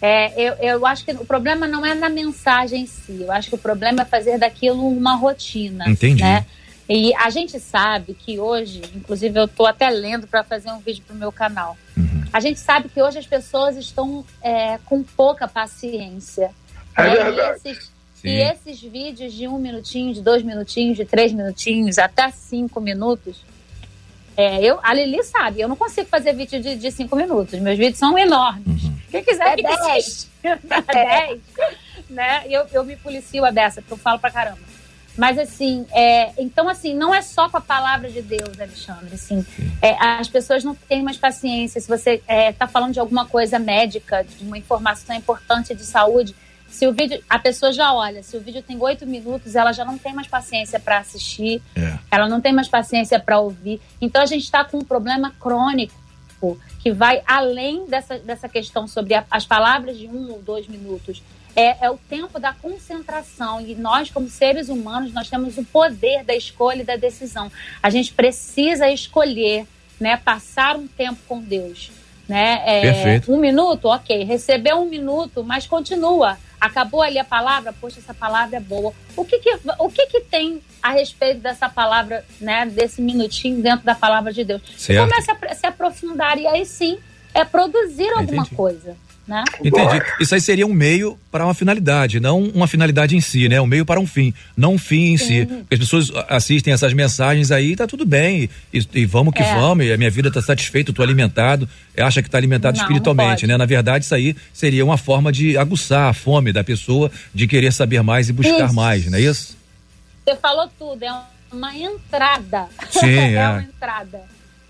É, eu, eu acho que o problema não é na mensagem em si, eu acho que o problema é fazer daquilo uma rotina. Entendi. Né? E a gente sabe que hoje, inclusive eu estou até lendo para fazer um vídeo para o meu canal, uhum. a gente sabe que hoje as pessoas estão é, com pouca paciência. É, né? Verdade. E esses, e esses vídeos de um minutinho, de dois minutinhos, de três minutinhos, até cinco minutos... É, eu, a Lili sabe, eu não consigo fazer vídeo de, de cinco minutos, meus vídeos são enormes. Uhum. Quem quiser me assiste, dá dez, né? Eu, eu me policio a dessa, porque eu falo pra caramba. Mas assim, é, então assim, não é só com a palavra de Deus, Alexandre, assim, é, as pessoas não têm mais paciência. Se você é, tá falando de alguma coisa médica, de uma informação importante de saúde, se o vídeo, a pessoa já olha, se o vídeo tem oito minutos, ela já não tem mais paciência para assistir, é. ela não tem mais paciência para ouvir. Então a gente está com um problema crônico que vai além dessa, dessa questão sobre a, as palavras de um ou dois minutos. É, é o tempo da concentração, e nós, como seres humanos, nós temos o poder da escolha e da decisão. A gente precisa escolher, né, passar um tempo com Deus. Né? É, um minuto, ok, recebeu um minuto, mas continua. Acabou ali a palavra, poxa, essa palavra é boa. O que que, o que, que tem a respeito dessa palavra, né, desse minutinho dentro da palavra de Deus? Certo. Começa a se aprofundar e aí sim é produzir Entendi. alguma coisa, né? Entendi. Isso aí seria um meio para uma finalidade, não uma finalidade em si, né? Um meio para um fim, não um fim em sim. si. Porque as pessoas assistem essas mensagens aí, tá tudo bem, e, e vamos que é. vamos, e a minha vida tá satisfeita, eu tô alimentado, acha que tá alimentado não, espiritualmente, não né? Na verdade, isso aí seria uma forma de aguçar a fome da pessoa, de querer saber mais e buscar isso. mais, não é isso? Você falou tudo, é uma entrada. Sim, é. é uma entrada,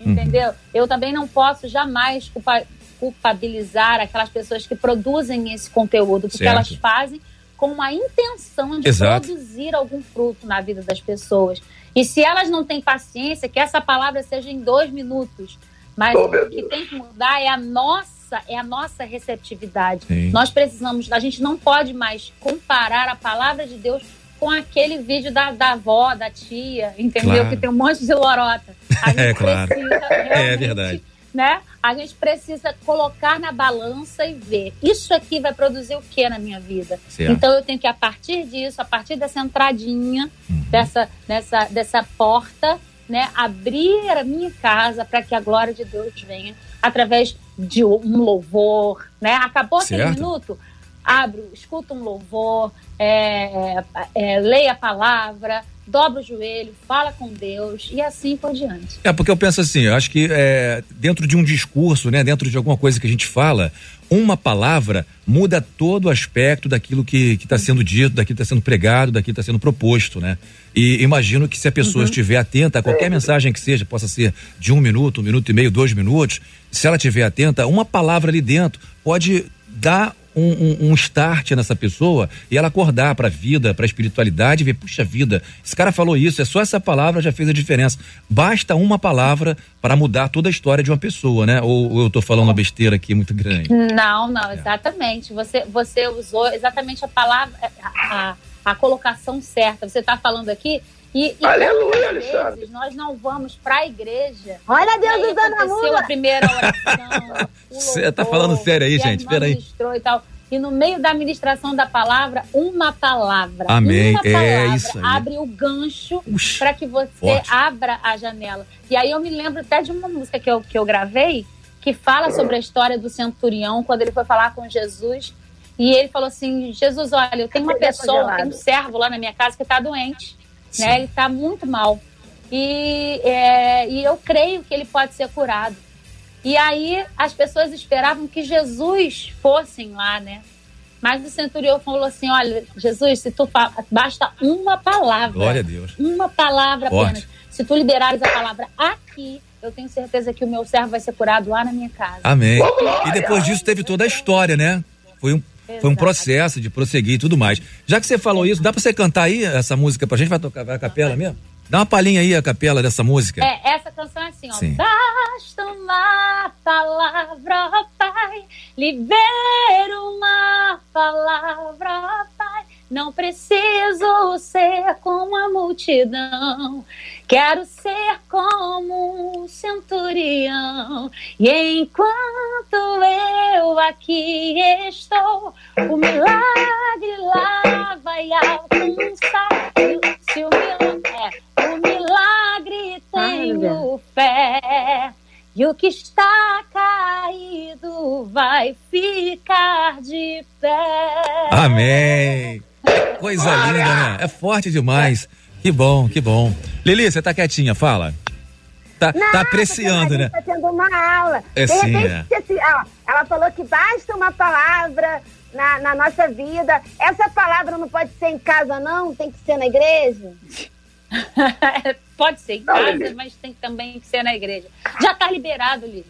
entendeu? Uhum. Eu também não posso jamais culpar... culpabilizar aquelas pessoas que produzem esse conteúdo, porque certo. elas fazem com a intenção de Exato. produzir algum fruto na vida das pessoas. E se elas não têm paciência, que essa palavra seja em dois minutos. Mas oh, o que tem que mudar é a nossa, é a nossa receptividade. Sim. Nós precisamos, a gente não pode mais comparar a palavra de Deus com aquele vídeo da, da avó, da tia, entendeu? Claro. Que tem um monte de lorota. A gente é, claro. precisa realmente... É verdade. Né? A gente precisa colocar na balança e ver, isso aqui vai produzir o que na minha vida? Certo. Então eu tenho que, a partir disso, a partir dessa entradinha, uhum. dessa, dessa, dessa porta, né, abrir a minha casa para que a glória de Deus venha através de um louvor, né? Acabou certo. aquele minuto, abro, escuto um louvor, é, é, leio a palavra, dobra o joelho, fala com Deus e assim por diante. É, porque eu penso assim, eu acho que é, dentro de um discurso, né, dentro de alguma coisa que a gente fala, uma palavra muda todo o aspecto daquilo que está sendo dito, daquilo que está sendo pregado, daquilo que está sendo proposto, né? E imagino que se a pessoa uhum. estiver atenta a qualquer mensagem que seja, possa ser de um minuto, um minuto e meio, dois minutos, se ela estiver atenta, uma palavra ali dentro pode dar Um, um, um start nessa pessoa e ela acordar para a vida, para a espiritualidade e ver, puxa vida, esse cara falou isso, é só essa palavra já fez a diferença. Basta uma palavra para mudar toda a história de uma pessoa, né? Ou, ou eu tô falando uma besteira aqui muito grande? Não, não, exatamente. Você, você usou exatamente a palavra, a, a, a colocação certa. Você tá falando aqui e, e aleluia, Alexandre. Nós não vamos para a igreja. Olha Deus usando a música. A primeira oração. Você tá falando sério aí, gente? Peraí. E no meio da administração da palavra, uma palavra. Amém. Uma palavra é isso aí. Abre o gancho para que você forte. Abra a janela. E aí eu me lembro até de uma música que eu, que eu gravei, que fala sobre a história do centurião, quando ele foi falar com Jesus. E ele falou assim, Jesus, olha, eu tenho uma pessoa, eu tenho um servo lá na minha casa que está doente. Né? Ele está muito mal. E, é, e eu creio que ele pode ser curado. E aí as pessoas esperavam que Jesus fossem lá, né? Mas o centurião falou assim, olha, Jesus, se tu fala, basta uma palavra. Glória a Deus. Uma palavra apenas. Forte. Se tu liberares a palavra aqui, eu tenho certeza que o meu servo vai ser curado lá na minha casa. Amém. E depois disso teve toda a história, né? Foi um, foi um processo de prosseguir e tudo mais. Já que você falou isso, dá pra você cantar aí essa música pra gente? Vai tocar vai a capela mesmo? Dá uma palhinha aí a capela dessa música. É, essa canção é assim, ó. Sim. Basta uma palavra, ó Pai, libera uma palavra, ó Pai, não preciso ser como a multidão, quero ser como um centurião. E enquanto eu aqui estou, o milagre lá vai alcançar. Se o milagre é... O milagre tenho fé, e o que está caído vai ficar de pé. Amém. Coisa Olha. Linda, né? É forte demais. Que bom, que bom. Lili, você tá quietinha, fala. Tá, não, tá apreciando, né? Tá tendo uma aula. É de sim, repente, é. Assim, ó, ela falou que basta uma palavra na, na nossa vida. Essa palavra não pode ser em casa, não? Tem que ser na igreja? Pode ser em casa, mas tem também que ser na igreja. Já tá liberado, Lili.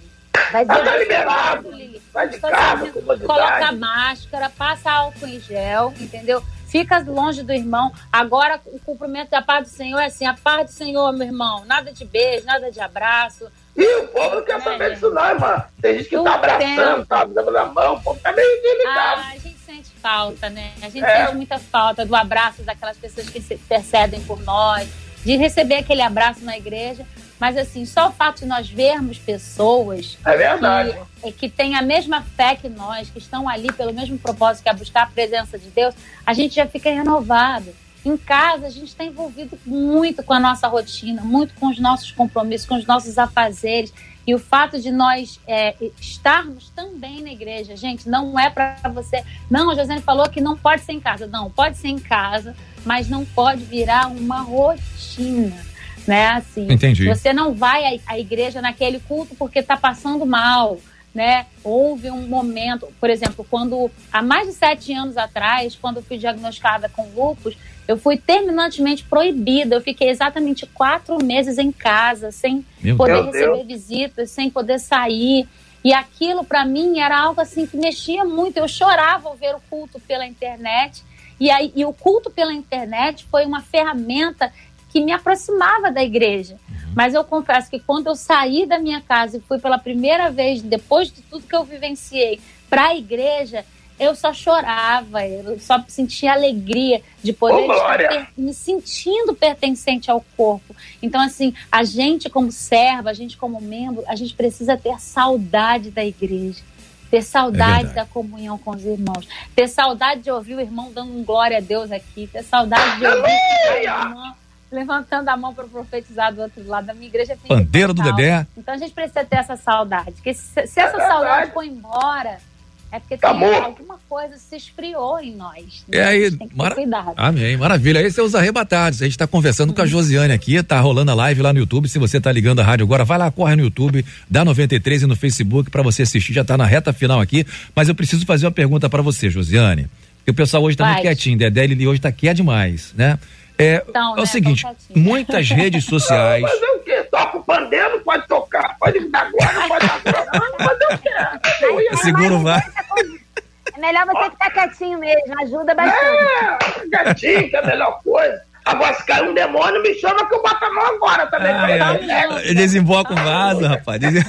Vai já tá liberado, Lili. Vai de casa, coloca máscara, passa álcool em gel, entendeu? Fica longe do irmão. Agora o cumprimento da paz do Senhor é assim, a paz do Senhor, meu irmão. Nada de beijo, nada de abraço. E o povo não quer saber disso não, irmã. Tem gente que tá abraçando, tá dando a mão, o povo tá meio delicado. Ah, a gente sente falta, né? A gente é. sente muita falta do abraço daquelas pessoas que se intercedem por nós, de receber aquele abraço na igreja. Mas assim, só o fato de nós vermos pessoas é verdade. Que, que têm a mesma fé que nós, que estão ali pelo mesmo propósito, que é buscar a presença de Deus, a gente já fica renovado. Em casa, a gente está envolvido muito com a nossa rotina, muito com os nossos compromissos, com os nossos afazeres. E o fato de nós é, estarmos também na igreja, gente, não é para você... Não, a Josiane falou que não pode ser em casa. Não, pode ser em casa, mas não pode virar uma rotina. Né? Assim, entendi. Você não vai à igreja naquele culto porque está passando mal, né? Houve um momento, por exemplo, quando há mais de sete anos atrás, quando eu fui diagnosticada com lúpus, eu fui terminantemente proibida. Eu fiquei exatamente quatro meses em casa, sem Meu poder Deus receber Deus. visitas, sem poder sair. E aquilo, para mim, era algo assim que mexia muito. Eu chorava ao ver o culto pela internet. E, aí, e o culto pela internet foi uma ferramenta que me aproximava da igreja. Mas eu confesso que quando eu saí da minha casa e fui pela primeira vez, depois de tudo que eu vivenciei, para a igreja, eu só chorava, eu só sentia alegria de poder oh, estar per- me sentindo pertencente ao corpo. Então, assim, a gente como servo, a gente como membro, a gente precisa ter saudade da igreja. Ter saudade é da comunhão com os irmãos. Ter saudade de ouvir o irmão dando um glória a Deus aqui. Ter saudade de ouvir o irmão levantando a mão para profetizar do outro lado. Da minha igreja tem bandeira do Dedé. Então a gente precisa ter essa saudade. Porque se, se essa é saudade for embora, é porque tem alguma coisa se esfriou em nós. Né? É aí, tem que mara... ter cuidado. Amém, maravilha. Esse é os arrebatados. A gente está conversando uhum. com a Josiane aqui, tá rolando a live lá no YouTube. Se você tá ligando a rádio agora, vai lá, corre no YouTube, dá noventa e três e no Facebook para você assistir. Já tá na reta final aqui, mas eu preciso fazer uma pergunta para você, Josiane. Porque o pessoal hoje tá vai. muito quietinho, Dedé e Lili hoje tá quieto demais, né? É, então, é o né, seguinte, muitas redes sociais... Não, fazer o quê? Toca o pandeiro, não pode tocar. Pode dar glória, pode dar glória. Não, fazer o quê? Seguro vai. É melhor você ficar quietinho mesmo, ajuda bastante. É, quietinho que é a melhor coisa. Agora, se cair um demônio, me chama que eu boto a mão agora também. Ah, é, é. é. Desemboca o vaso, rapaz. Desem...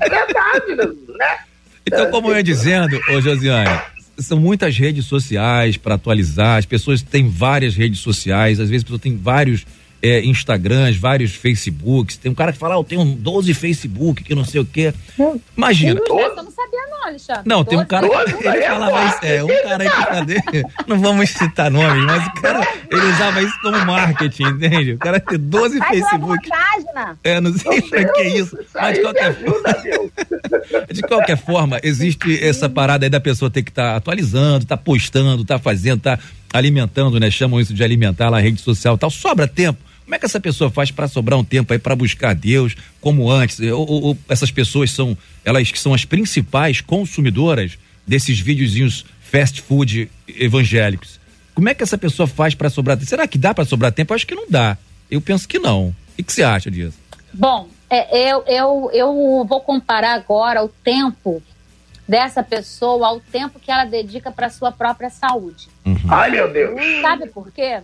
É verdade, né? Então, como eu ia dizendo, ô Josiane... São muitas redes sociais para atualizar, as pessoas têm várias redes sociais, às vezes a pessoa tem vários é, Instagrams, vários Facebooks, tem um cara que fala, ah, eu tenho doze Facebook, que não sei o quê. Imagina. Eu não sabia não. Alexandre? Não, tem um cara que ele falava isso, é, um cara aí que cadê? Não vamos citar nomes, mas o cara, ele usava isso como marketing, entende? O cara tem doze faz Facebook. Página. É, não sei pra que é isso, mas de qualquer forma, de qualquer forma, existe essa parada aí da pessoa ter que estar tá atualizando, tá postando, tá fazendo, tá alimentando, né? Chamam isso de alimentar lá, rede social e tal, sobra tempo. Como é que essa pessoa faz para sobrar um tempo aí para buscar Deus, como antes? Ou, ou, ou essas pessoas são, elas que são as principais consumidoras desses videozinhos fast food evangélicos. Como é que essa pessoa faz para sobrar tempo? Será que dá para sobrar tempo? Eu acho que não dá. Eu penso que não. O que você acha disso? Bom, é, eu, eu, eu vou comparar agora o tempo dessa pessoa ao tempo que ela dedica para sua própria saúde. Uhum. Ai, meu Deus! Sabe por quê?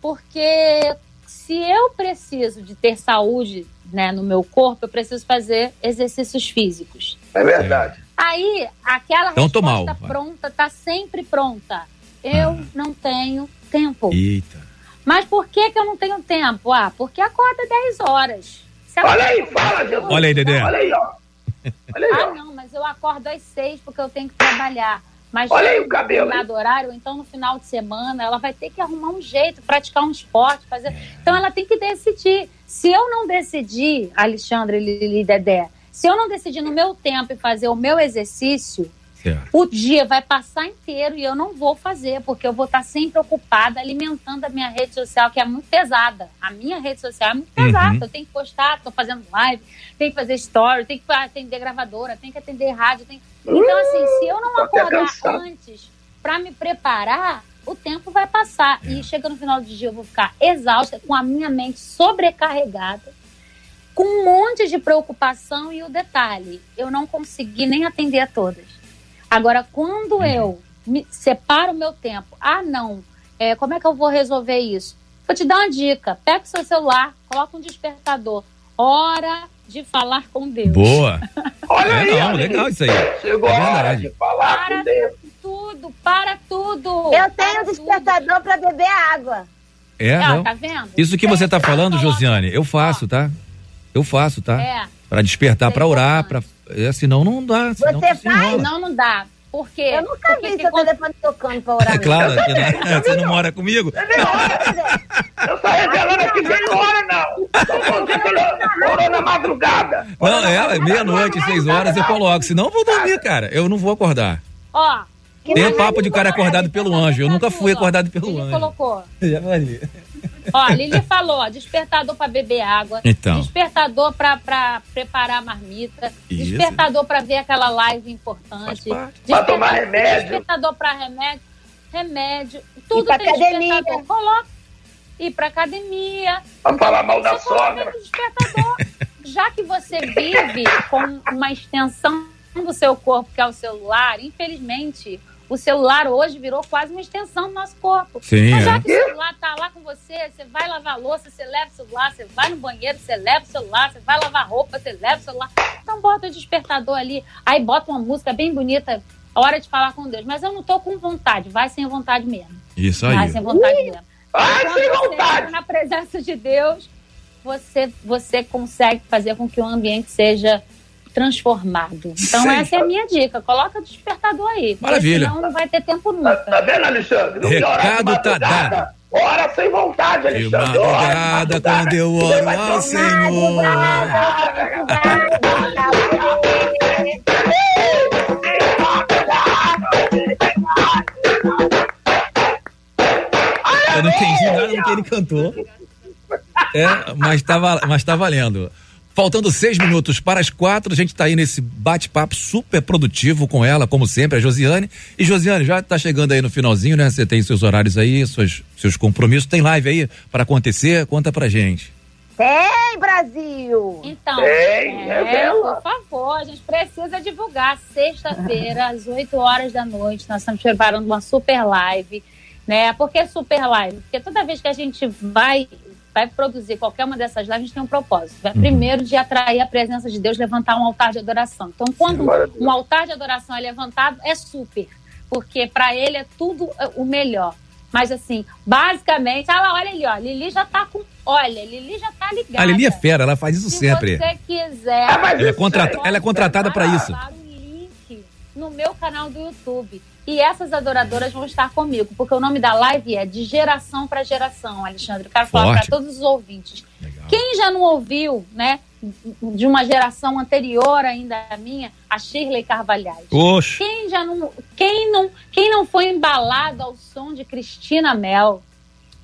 Porque... se eu preciso de ter saúde, né, no meu corpo, eu preciso fazer exercícios físicos. É verdade. Aí, aquela então, resposta mal, pronta, vai. Tá sempre pronta. Eu ah. não tenho tempo. Eita. Mas por que que eu não tenho tempo? Ah, porque acorda dez horas. Olha aí, fala, Jesus. Olha aí, Dedé. Olha aí, ó. Olha aí, ó. Ah, não, mas eu acordo às seis porque eu tenho que trabalhar. Mas olha aí o cabelo. No horário, então no final de semana ela vai ter que arrumar um jeito, praticar um esporte, fazer. Então ela tem que decidir. Se eu não decidir, Alexandre, Lili, Dedé, se eu não decidir no meu tempo e fazer o meu exercício, certo, o dia vai passar inteiro e eu não vou fazer, porque eu vou estar sempre ocupada alimentando a minha rede social, que é muito pesada. A minha rede social é muito pesada. Uhum. Eu tenho que postar, estou fazendo live, tenho que fazer story, tenho que atender gravadora, tenho que atender rádio, tenho... Então, assim, se eu não acordar antes para me preparar, o tempo vai passar. É. E chega no final do dia, eu vou ficar exausta, com a minha mente sobrecarregada, com um monte de preocupação e o detalhe, eu não consegui nem atender a todas. Agora, quando uhum. eu me separo o meu tempo, ah, não, é, como é que eu vou resolver isso? Vou te dar uma dica, pega o seu celular, coloca um despertador, hora... de falar com Deus. Boa! Olha é, aí, não, legal isso aí. Chegou é a hora de falar para com Deus. Tudo, para tudo. Eu tenho um despertador para beber água. É, ah, não. Tá vendo? Isso que tem você tá falando, falando, Josiane, eu faço, tá? Eu faço, tá? É. Para despertar, para orar, para é, senão não dá. Senão você faz? Não, não dá. Por quê? Eu nunca vi seu telefone tocando pra orar. É claro, você não, você não mora comigo? Eu não moro. Eu só revelando aqui, você não ora, não. Orou na madrugada. Não, é, meia-noite, seis horas, eu coloco. Senão eu vou dormir, cara. Eu não vou acordar. Ó. Tem papo de cara acordado pelo anjo. Eu nunca fui acordado pelo anjo. Colocou. Já valia. Ó, Lili falou, despertador pra beber água, então. Despertador pra, pra preparar a marmita, isso. Despertador pra ver aquela live importante, pra tomar remédio, despertador pra remédio, remédio, tudo tem academia. Despertador, coloca, ir pra academia, pra então, falar mal da sogra. Despertador, já que você vive com uma extensão do seu corpo, que é o celular, infelizmente... O celular hoje virou quase uma extensão do nosso corpo. Sim, mas já é. Que o celular tá lá com você, você vai lavar a louça, você leva o celular, você vai no banheiro, você leva o celular, você vai lavar roupa, você leva o celular. Então bota o despertador ali, aí bota uma música bem bonita, a hora de falar com Deus. Mas eu não tô com vontade, vai sem vontade mesmo. Isso aí. Vai sem vontade Ui. mesmo. Vai então, sem vontade! Na presença de Deus, você, você consegue fazer com que o ambiente seja... transformado. Então sim, essa é a minha dica. Coloca o despertador aí. Maravilha. Senão não vai ter tempo nunca. Tá, tá vendo, Alexandre? Não recado tá dado. Ora sem vontade, Alexandre. Eu madrugada quando eu oro ao Senhor. Eu não entendi nada do que ele cantou. É, mas tá, mas tá valendo. Faltando seis minutos para as quatro, a gente está aí nesse bate-papo super produtivo com ela, como sempre, a Josiane. E Josiane, já está chegando aí no finalzinho, né? Você tem seus horários aí, seus, seus compromissos. Tem live aí para acontecer? Conta pra gente. Tem, Brasil! Então, tem, é, é por favor, a gente precisa divulgar. Sexta-feira, às oito horas da noite, nós estamos preparando uma super live, né? Por que super live? Porque toda vez que a gente vai... vai produzir qualquer uma dessas lives, a gente tem um propósito. Vai uhum. primeiro de atrair a presença de Deus, levantar um altar de adoração. Então, quando um, um altar de adoração é levantado, é super. Porque para ele é tudo o melhor. Mas assim, basicamente, ela olha ali, ó, Lili já tá com... Olha, Lili já tá ligada. A Lili é fera, ela faz isso Se sempre. Se você quiser... Ela, ela, é, contrat... ela é contratada para isso. O link no meu canal do YouTube. E essas adoradoras vão estar comigo, porque o nome da live é De Geração para Geração, Alexandre. Eu quero falar para todos os ouvintes. Legal. Quem já não ouviu, né, de uma geração anterior ainda à minha, a Shirley Carvalhaes. Oxe. Quem já não, quem não, quem não foi embalado ao som de Cristina Mel,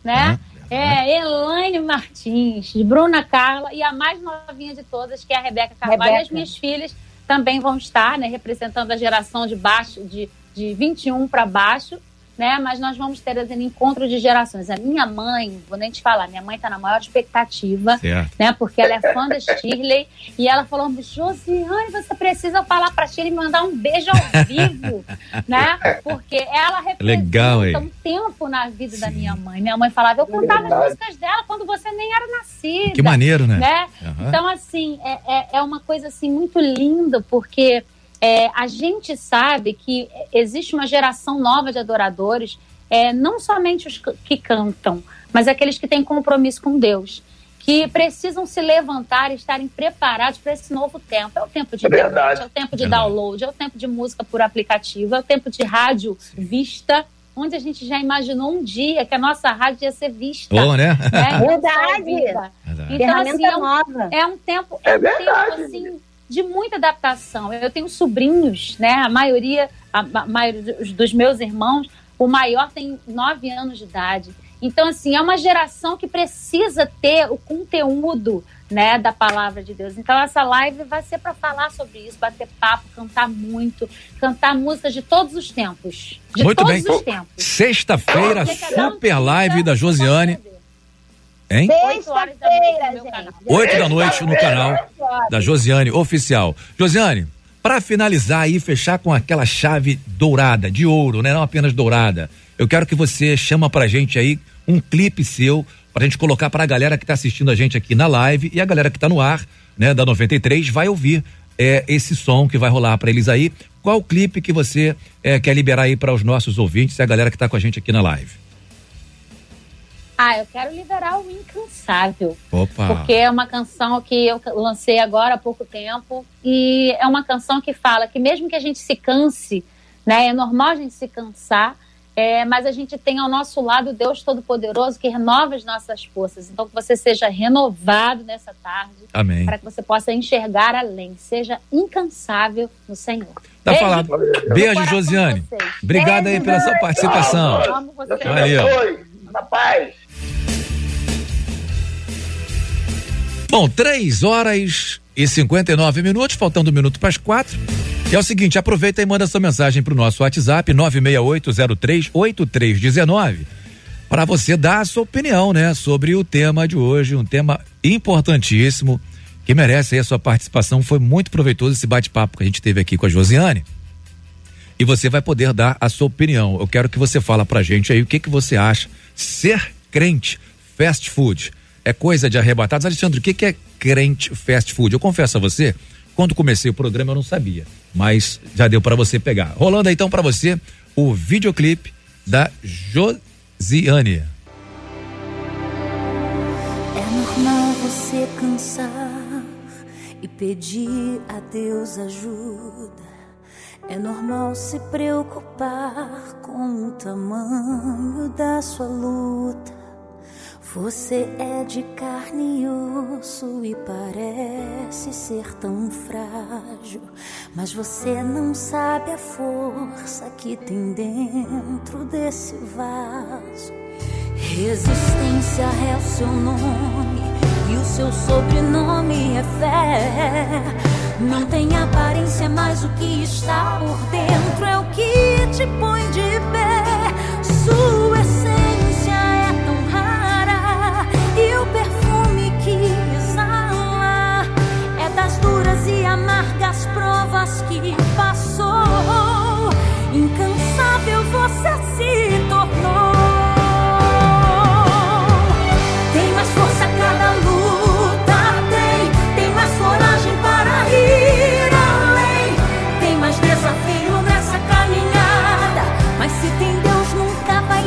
né? Uhum. É, Elaine Martins, Bruna Carla e a mais novinha de todas, que é a Rebeca Carvalho. Rebeca. E as minhas filhas também vão estar, né, representando a geração de baixo, de, de vinte e um para baixo, né, mas nós vamos ter um encontro de gerações. A minha mãe, vou nem te falar, minha mãe está na maior expectativa, certo, né, porque ela é fã da Shirley e ela falou: Josiane, você precisa falar para a Shirley e mandar um beijo ao vivo, né, porque ela representa Legal, um tempo na vida, sim, da minha mãe. Minha mãe falava: eu cantava as músicas dela quando você nem era nascida. Que maneiro, né? né? Uhum. Então, assim, é, é, é uma coisa assim, muito linda, porque... É, a gente sabe que existe uma geração nova de adoradores, é, não somente os que cantam, mas aqueles que têm compromisso com Deus, que precisam se levantar e estarem preparados para esse novo tempo. É o tempo de internet, é o tempo de Verdade. download, é o tempo de música por aplicativo, é o tempo de rádio Sim. vista, onde a gente já imaginou um dia que a nossa rádio ia ser vista. Boa, né? né? Verdade! Então, assim, é, um, é um tempo, é um tempo assim... de muita adaptação. Eu tenho sobrinhos, né? A maioria, a, a maioria dos meus irmãos, o maior tem nove anos de idade. Então, assim, é uma geração que precisa ter o conteúdo, né, da palavra de Deus. Então, essa live vai ser para falar sobre isso, bater papo, cantar muito, cantar músicas de todos os tempos. De muito todos bem. Os tempos. Sexta-feira, é, super live da Josiane. Hein? oito horas da noite, oito da noite no canal da Josiane Oficial. Josiane, para finalizar e fechar com aquela chave dourada, de ouro, né? Não apenas dourada. Eu quero que você chama pra gente aí um clipe seu, pra gente colocar pra galera que tá assistindo a gente aqui na live e a galera que tá no ar, né? Da noventa e três vai ouvir é, esse som que vai rolar pra eles aí. Qual o clipe que você é, quer liberar aí para os nossos ouvintes e a galera que tá com a gente aqui na live? Ah, eu quero liberar o Incansável. Opa. Porque é uma canção que eu lancei agora há pouco tempo e é uma canção que fala que mesmo que a gente se canse, né, é normal a gente se cansar, é, mas a gente tem ao nosso lado Deus Todo-Poderoso que renova as nossas forças. Então que você seja renovado nessa tarde. Amém. Para que você possa enxergar além. Seja incansável no Senhor. Tá beijo, falado. Beijo, Josiane. Obrigado beijo, aí pela sua participação. Eu amo você. Valeu. Rapaz. Bom, três horas e cinquenta e nove minutos, faltando um minuto para as quatro. E é o seguinte, aproveita e manda sua mensagem para o nosso WhatsApp nove seis oito zero três oito três um nove para você dar a sua opinião, né, sobre o tema de hoje, um tema importantíssimo que merece aí a sua participação. Foi muito proveitoso esse bate-papo que a gente teve aqui com a Josiane. E você vai poder dar a sua opinião. Eu quero que você fala pra gente aí o que que você acha. Ser crente fast food é coisa de arrebatados? Alexandre, o que que é crente fast food? Eu confesso a você, quando comecei o programa eu não sabia, mas já deu pra você pegar. Rolando aí, então, pra você o videoclipe da Josiane. É normal você cansar e pedir a Deus ajuda. É normal se preocupar com o tamanho da sua luta. Você é de carne e osso e parece ser tão frágil, mas você não sabe a força que tem dentro desse vaso. Resistência é o seu nome e o seu sobrenome é fé. Não tem aparência, mas o que está por dentro é o que te põe de pé. Sua essência é tão rara e o perfume que exala é das duras e amargas provas que passou. Incansável você se tornou. Tem mais força a cada luta, tem, tem mais coragem para rir. Desafio nessa caminhada, mas se tem Deus nunca vai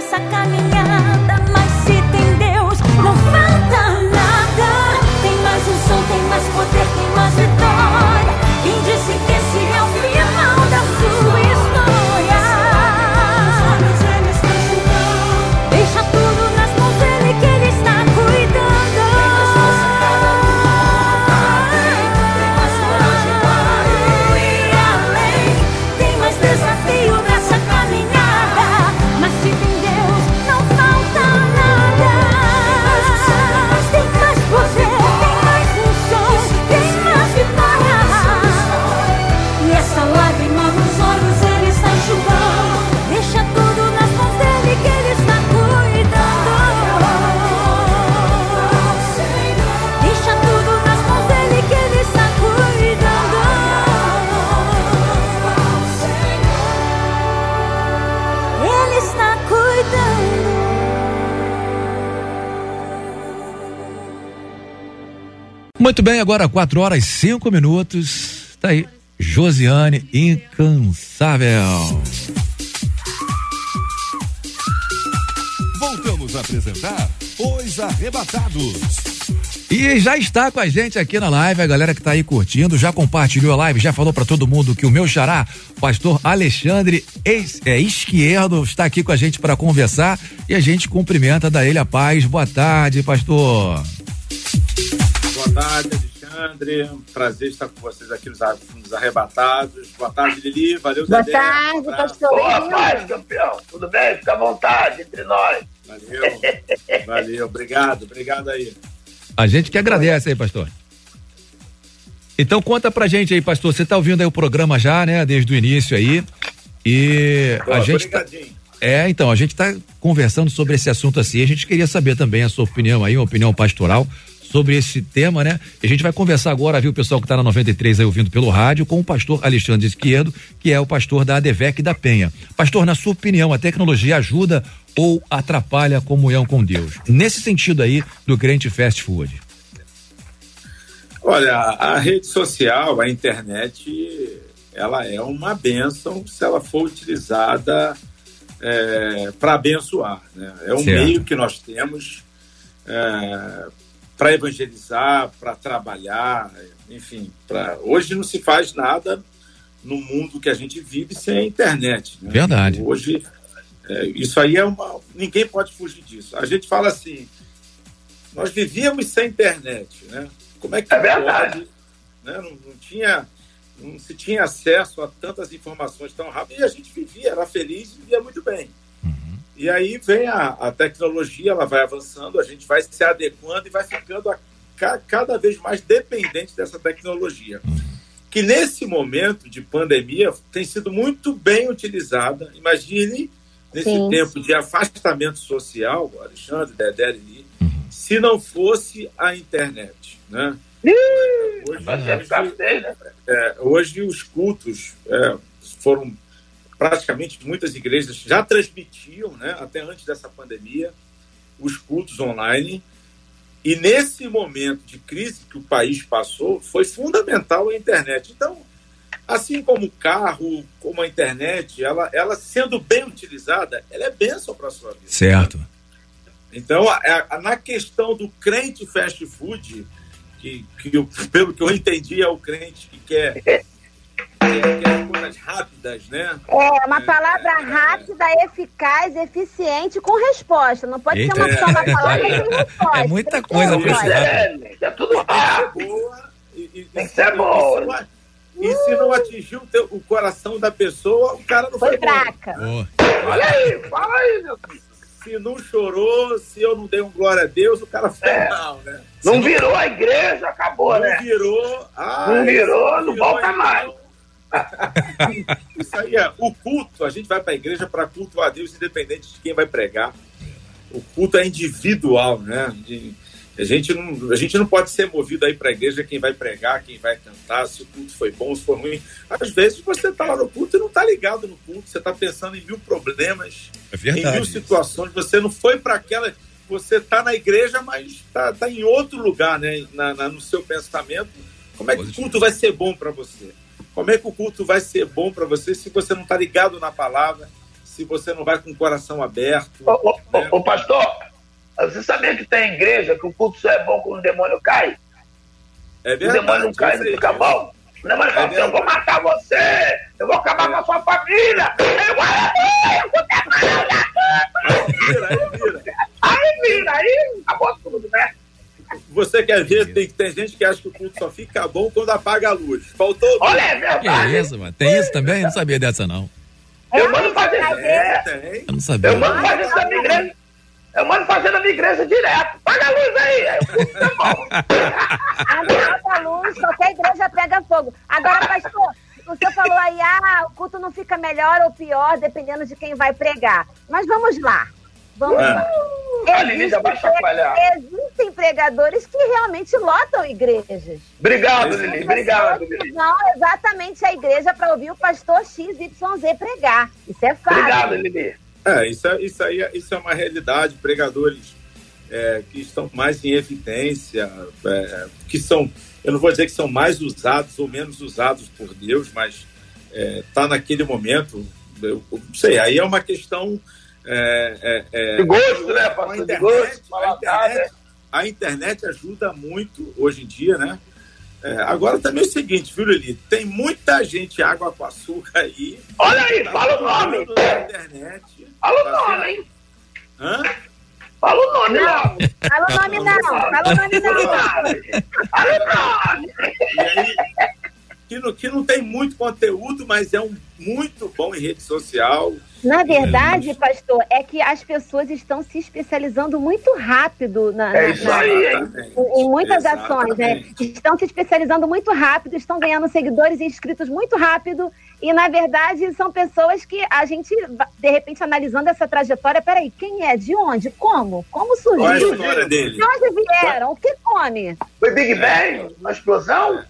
nessa caminhada, mas se tem Deus, não falta nada. Tem mais unção, tem mais poder, tem mais vitória. Quem disse que esse é o final da sua história? Deixa tudo nas mãos dele, que ele está cuidando. Tem mais coragem para ir além. Tem mais desafio nessa caminhada, mas se tem Deus, não falta nada. Tem mais poder, tem mais unção, tem mais vitória. E essa lágrima nos olhos ele está enxugando. Deixa tudo nas mãos dele, que ele está cuidando. Deixa tudo nas mãos dele, que ele está cuidando. Ele está cuidando. Muito bem, agora quatro horas e cinco minutos. Tá aí, Josiane, incansável. Voltamos a apresentar Os Arrebatados. E já está com a gente aqui na live, a galera que tá aí curtindo, já compartilhou a live, já falou pra todo mundo que o meu xará, pastor Alexandre Esquerdo, está aqui com a gente para conversar, e a gente cumprimenta, dá ele a paz. Boa tarde, pastor. Boa tarde, André, um prazer estar com vocês aqui nos, nos Arrebatados. Boa tarde, Lili, valeu. Boa Zé tarde, Dé, pastor. Boa tarde, campeão, tudo bem? Fica à vontade entre nós. Valeu, valeu, obrigado, obrigado aí. A gente que agradece aí, pastor. Então conta pra gente aí, pastor, você tá ouvindo aí o programa já, né, desde o início aí, e boa, a gente tá... É, então, a gente tá conversando sobre esse assunto assim, a gente queria saber também a sua opinião aí, uma opinião pastoral sobre esse tema, né? E a gente vai conversar agora, viu, o pessoal que está na noventa e três aí ouvindo pelo rádio, com o pastor Alexandre Esquerdo, que é o pastor da A D V E C da Penha. Pastor, na sua opinião, a tecnologia ajuda ou atrapalha a comunhão com Deus? Nesse sentido aí do crente fast food. Olha, a rede social, a internet, ela é uma bênção se ela for utilizada é, para abençoar, né? É um certo meio que nós temos é, para evangelizar, para trabalhar, enfim, pra... hoje não se faz nada no mundo que a gente vive sem a internet, né? Verdade. Hoje, é, isso aí é uma... ninguém pode fugir disso. A gente fala assim, nós vivíamos sem internet, né? Como é que é verdade? Pode, né? Não, não tinha, não se tinha acesso a tantas informações tão rápido, e a gente vivia, era feliz e vivia muito bem. E aí vem a, a tecnologia, ela vai avançando, a gente vai se adequando e vai ficando a, ca, cada vez mais dependente dessa tecnologia, que nesse momento de pandemia tem sido muito bem utilizada. Imagine, nesse sim, tempo sim. de afastamento social, Alexandre, Dedé, Lili, se não fosse a internet, né? Hoje, hoje, é, hoje os cultos é, foram... praticamente muitas igrejas já transmitiam, né, até antes dessa pandemia, os cultos online. E nesse momento de crise que o país passou, foi fundamental a internet. Então, assim como o carro, como a internet, ela, ela sendo bem utilizada, ela é bênção para a sua vida. Certo. Então, a, a, na questão do crente fast food, que, que eu, pelo que eu entendi, é o crente que quer... que as coisas rápidas, né? É, uma palavra é, rápida, é, eficaz, eficiente, com resposta. Não pode eita, ser uma só uma palavra sem resposta. É muita coisa. É tudo rápido. Tem que ser boa. E se não atingir o, teu, o coração da pessoa, o cara não foi, foi fraca. Boa. Olha aí, fala aí, meu filho. Se não chorou, se eu não dei um glória a Deus, o cara foi é. mal, né? Não, não virou a igreja, acabou, não né? Virou, ah, não virou, não virou, não volta mais. Isso aí é o culto. A gente vai para a igreja para cultuar a Deus, independente de quem vai pregar. O culto é individual, né? De, a, gente não, a gente não pode ser movido aí para a igreja quem vai pregar, quem vai cantar, se o culto foi bom, se foi ruim. Às vezes você está lá no culto e não está ligado no culto, você está pensando em mil problemas, é verdade, em mil situações. Você não foi para aquela. Você está na igreja, mas está tá em outro lugar, né? Na, na, no seu pensamento. Como é que o culto vai ser bom para você? Como é que o culto vai ser bom para você se você não está ligado na palavra, se se você não vai com o coração aberto. Ô, ô, né? ô, ô pastor, você sabia que tem igreja que o culto só é bom quando o demônio cai? É verdade. O demônio não cai, não fica bom. O demônio fala assim: eu vou matar você, eu vou acabar com a sua família. Eu vou aí vira, aí vira. Aí vira, aí acabou tudo, né? Você quer ver, tem, tem gente que acha que o culto só fica bom quando apaga a luz. Faltou. Olha, é verdade. Que isso, mano. Tem isso também? Eu não sabia dessa, não. Eu mando fazer na igreja. Eu não sabia. Eu mando fazer isso na minha igreja. Eu mando fazer na minha igreja direto. Paga a luz aí. Aí o culto tá bom. Apaga a luz, qualquer igreja pega fogo. Agora, pastor, o senhor falou aí, ah, o culto não fica melhor ou pior, dependendo de quem vai pregar. Mas vamos lá. Vamos é. lá. Existem, pre... Existem pregadores que realmente lotam igrejas. Obrigado, Lili. Obrigado, Lili. Não, exatamente a igreja para ouvir o pastor X Y Z pregar. Isso é fácil. Obrigado, Lili. É, isso, é, isso aí é, isso é uma realidade. Pregadores é, que estão mais em evidência, é, que são, eu não vou dizer que são mais usados ou menos usados por Deus, mas está é, naquele momento, eu, eu não sei, aí é uma questão. É, é, é, de gosto, né? A internet, de gosto, a, internet, a internet ajuda muito hoje em dia, né? É, agora também é o seguinte, viu, Lili? Tem muita gente água com açúcar aí. Olha aí, tá fala o nome. Internet, fala o nome, hein? Hã? Fala o nome, não. Fala o nome, não. Fala o nome, não. Fala o nome. E aí, que não, que não tem muito conteúdo, mas é um muito bom em rede social. Na verdade, pastor, é que as pessoas estão se especializando muito rápido na, é na, na, em muitas exatamente. ações, né? Estão se especializando muito rápido, estão ganhando seguidores e inscritos muito rápido e, na verdade, são pessoas que a gente, de repente, analisando essa trajetória, peraí, quem é? De onde? Como? Como surgiu? Qual é a história dele? De onde vieram? O que come? Foi Big Bang? Uma explosão?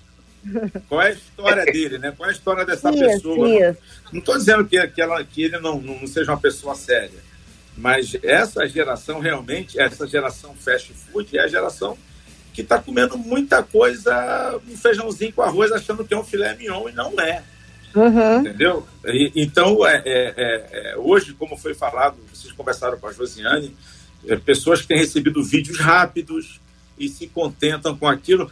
Qual é a história dele, né? Qual é a história dessa isso, pessoa? Isso. Não estou dizendo que, que, ela, que ele não, não seja uma pessoa séria, mas essa geração realmente, essa geração fast food é a geração que está comendo muita coisa, um feijãozinho com arroz, achando que é um filé mignon e não é. Uhum. Entendeu? E, então, é, é, é, hoje, como foi falado, vocês conversaram com a Josiane, é, pessoas que têm recebido vídeos rápidos e se contentam com aquilo.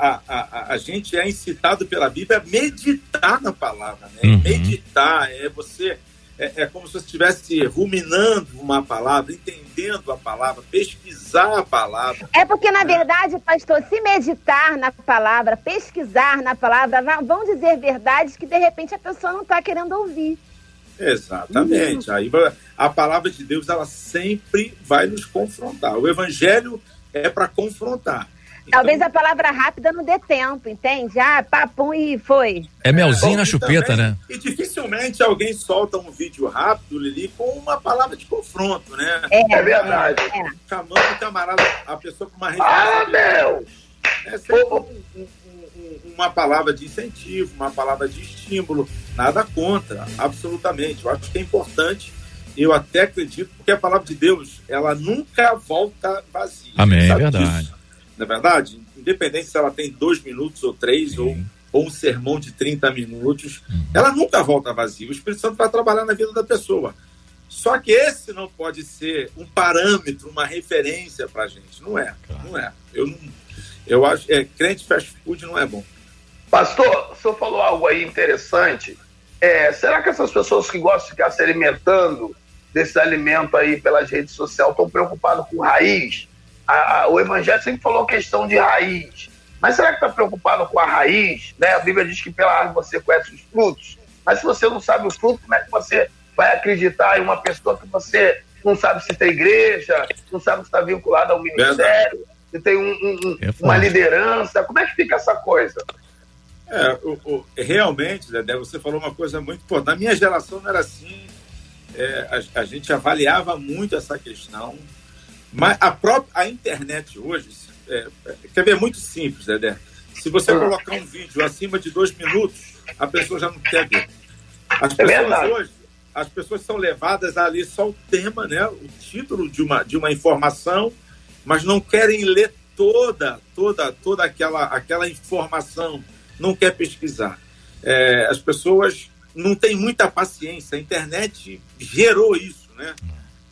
A, a, a gente é incitado pela Bíblia a meditar na palavra, né? Uhum. Meditar, é você é, é como se você estivesse ruminando uma palavra, entendendo a palavra, pesquisar a palavra. É porque, na verdade, pastor, se meditar na palavra, pesquisar na palavra, vão dizer verdades que, de repente, a pessoa não está querendo ouvir. Exatamente. Uhum. Aí, a palavra de Deus, ela sempre vai nos confrontar. O evangelho é para confrontar. Talvez então, a palavra rápida não dê tempo, entende? Ah, papum e foi. É melzinho é, na chupeta, também, né? E dificilmente alguém solta um vídeo rápido, Lili, com uma palavra de confronto, né? É, é verdade. É. Chamando o camarada, a pessoa com uma ah, meu! É sempre um, um, um, uma palavra de incentivo, uma palavra de estímulo. Nada contra, absolutamente. Eu acho que é importante. Eu até acredito, porque a palavra de Deus, ela nunca volta vazia. Amém, é verdade. Disso? Na verdade, independente se ela tem dois minutos ou três, ou, ou um sermão de trinta minutos, uhum. ela nunca volta vazia. O Espírito Santo vai trabalhar na vida da pessoa. Só que esse não pode ser um parâmetro, uma referência pra gente. Não é, claro. não é. Eu, não, eu acho, é, crente fast food não é bom. Pastor, o senhor falou algo aí interessante. É, será que essas pessoas que gostam de ficar se alimentando desse alimento aí pelas redes sociais estão preocupadas com raiz? A, a, o evangelho sempre falou questão de raiz, mas será que está preocupado com a raiz, né? A Bíblia diz que pela árvore você conhece os frutos, mas se você não sabe os frutos, como é que você vai acreditar em uma pessoa que você não sabe se tem igreja, não sabe se está vinculado ao ministério, se tem um, um, um, uma liderança? Como é que fica essa coisa? É, o, o, realmente, Dedé, você falou uma coisa muito importante. Na minha geração não era assim. É, a, a gente avaliava muito essa questão. Mas a própria a internet hoje é, quer ver, é muito simples, Dedé. Se você colocar um vídeo acima de dois minutos, a pessoa já não quer ver. As pessoas hoje, as pessoas são levadas ali só o tema, né? O título de uma, de uma informação, mas não querem ler toda, toda, toda aquela, aquela informação, não quer pesquisar. É, as pessoas não tem muita paciência. A internet gerou isso, né?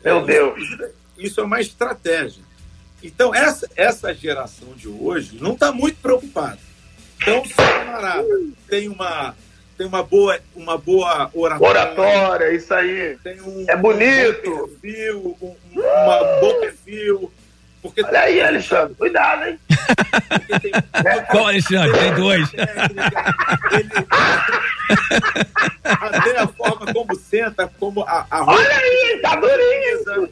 Meu é, Deus! Isso, isso é uma estratégia. Então, essa, essa geração de hoje não está muito preocupada. Então, se o camarada tem uma, tem uma, boa, uma boa oratória... Oratória, isso aí. Tem um, é bonito. Um bom perfil, um, um bom perfil. Porque Olha tem... aí, Alexandre, cuidado, hein? Tem... Qual, Alexandre? Tem dois. Ele... Até a forma como senta, como a... a roupa... Olha aí, tá durinho!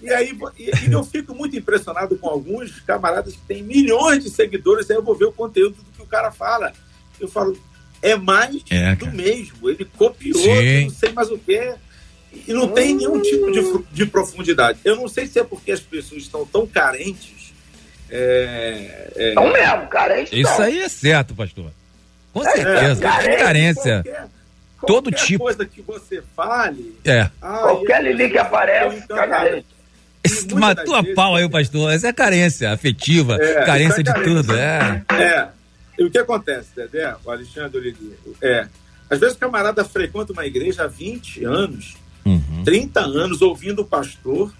E aí e, e eu fico muito impressionado com alguns camaradas que têm milhões de seguidores, aí eu vou ver o conteúdo do que o cara fala. Eu falo, é mais é, do mesmo, ele copiou, não sei mais o quê. E não tem nenhum tipo de, de profundidade. Eu não sei se é porque as pessoas estão tão carentes. É, é... Não mesmo, carentes. Isso não. Aí é certo, pastor. Com é, certeza. É, carência. Qualquer, todo qualquer tipo. Coisa que você fale. É. Ah, qualquer Lili que aparece, então, fica carente. Esse, matou a pau aí, pastor. Essa é carência afetiva, é, carência é de carência. Tudo. É. É. E o que acontece, Dedé, o Alexandre, o Lili? É. Às vezes o camarada frequenta uma igreja há vinte anos. Uhum. trinta anos ouvindo o pastor,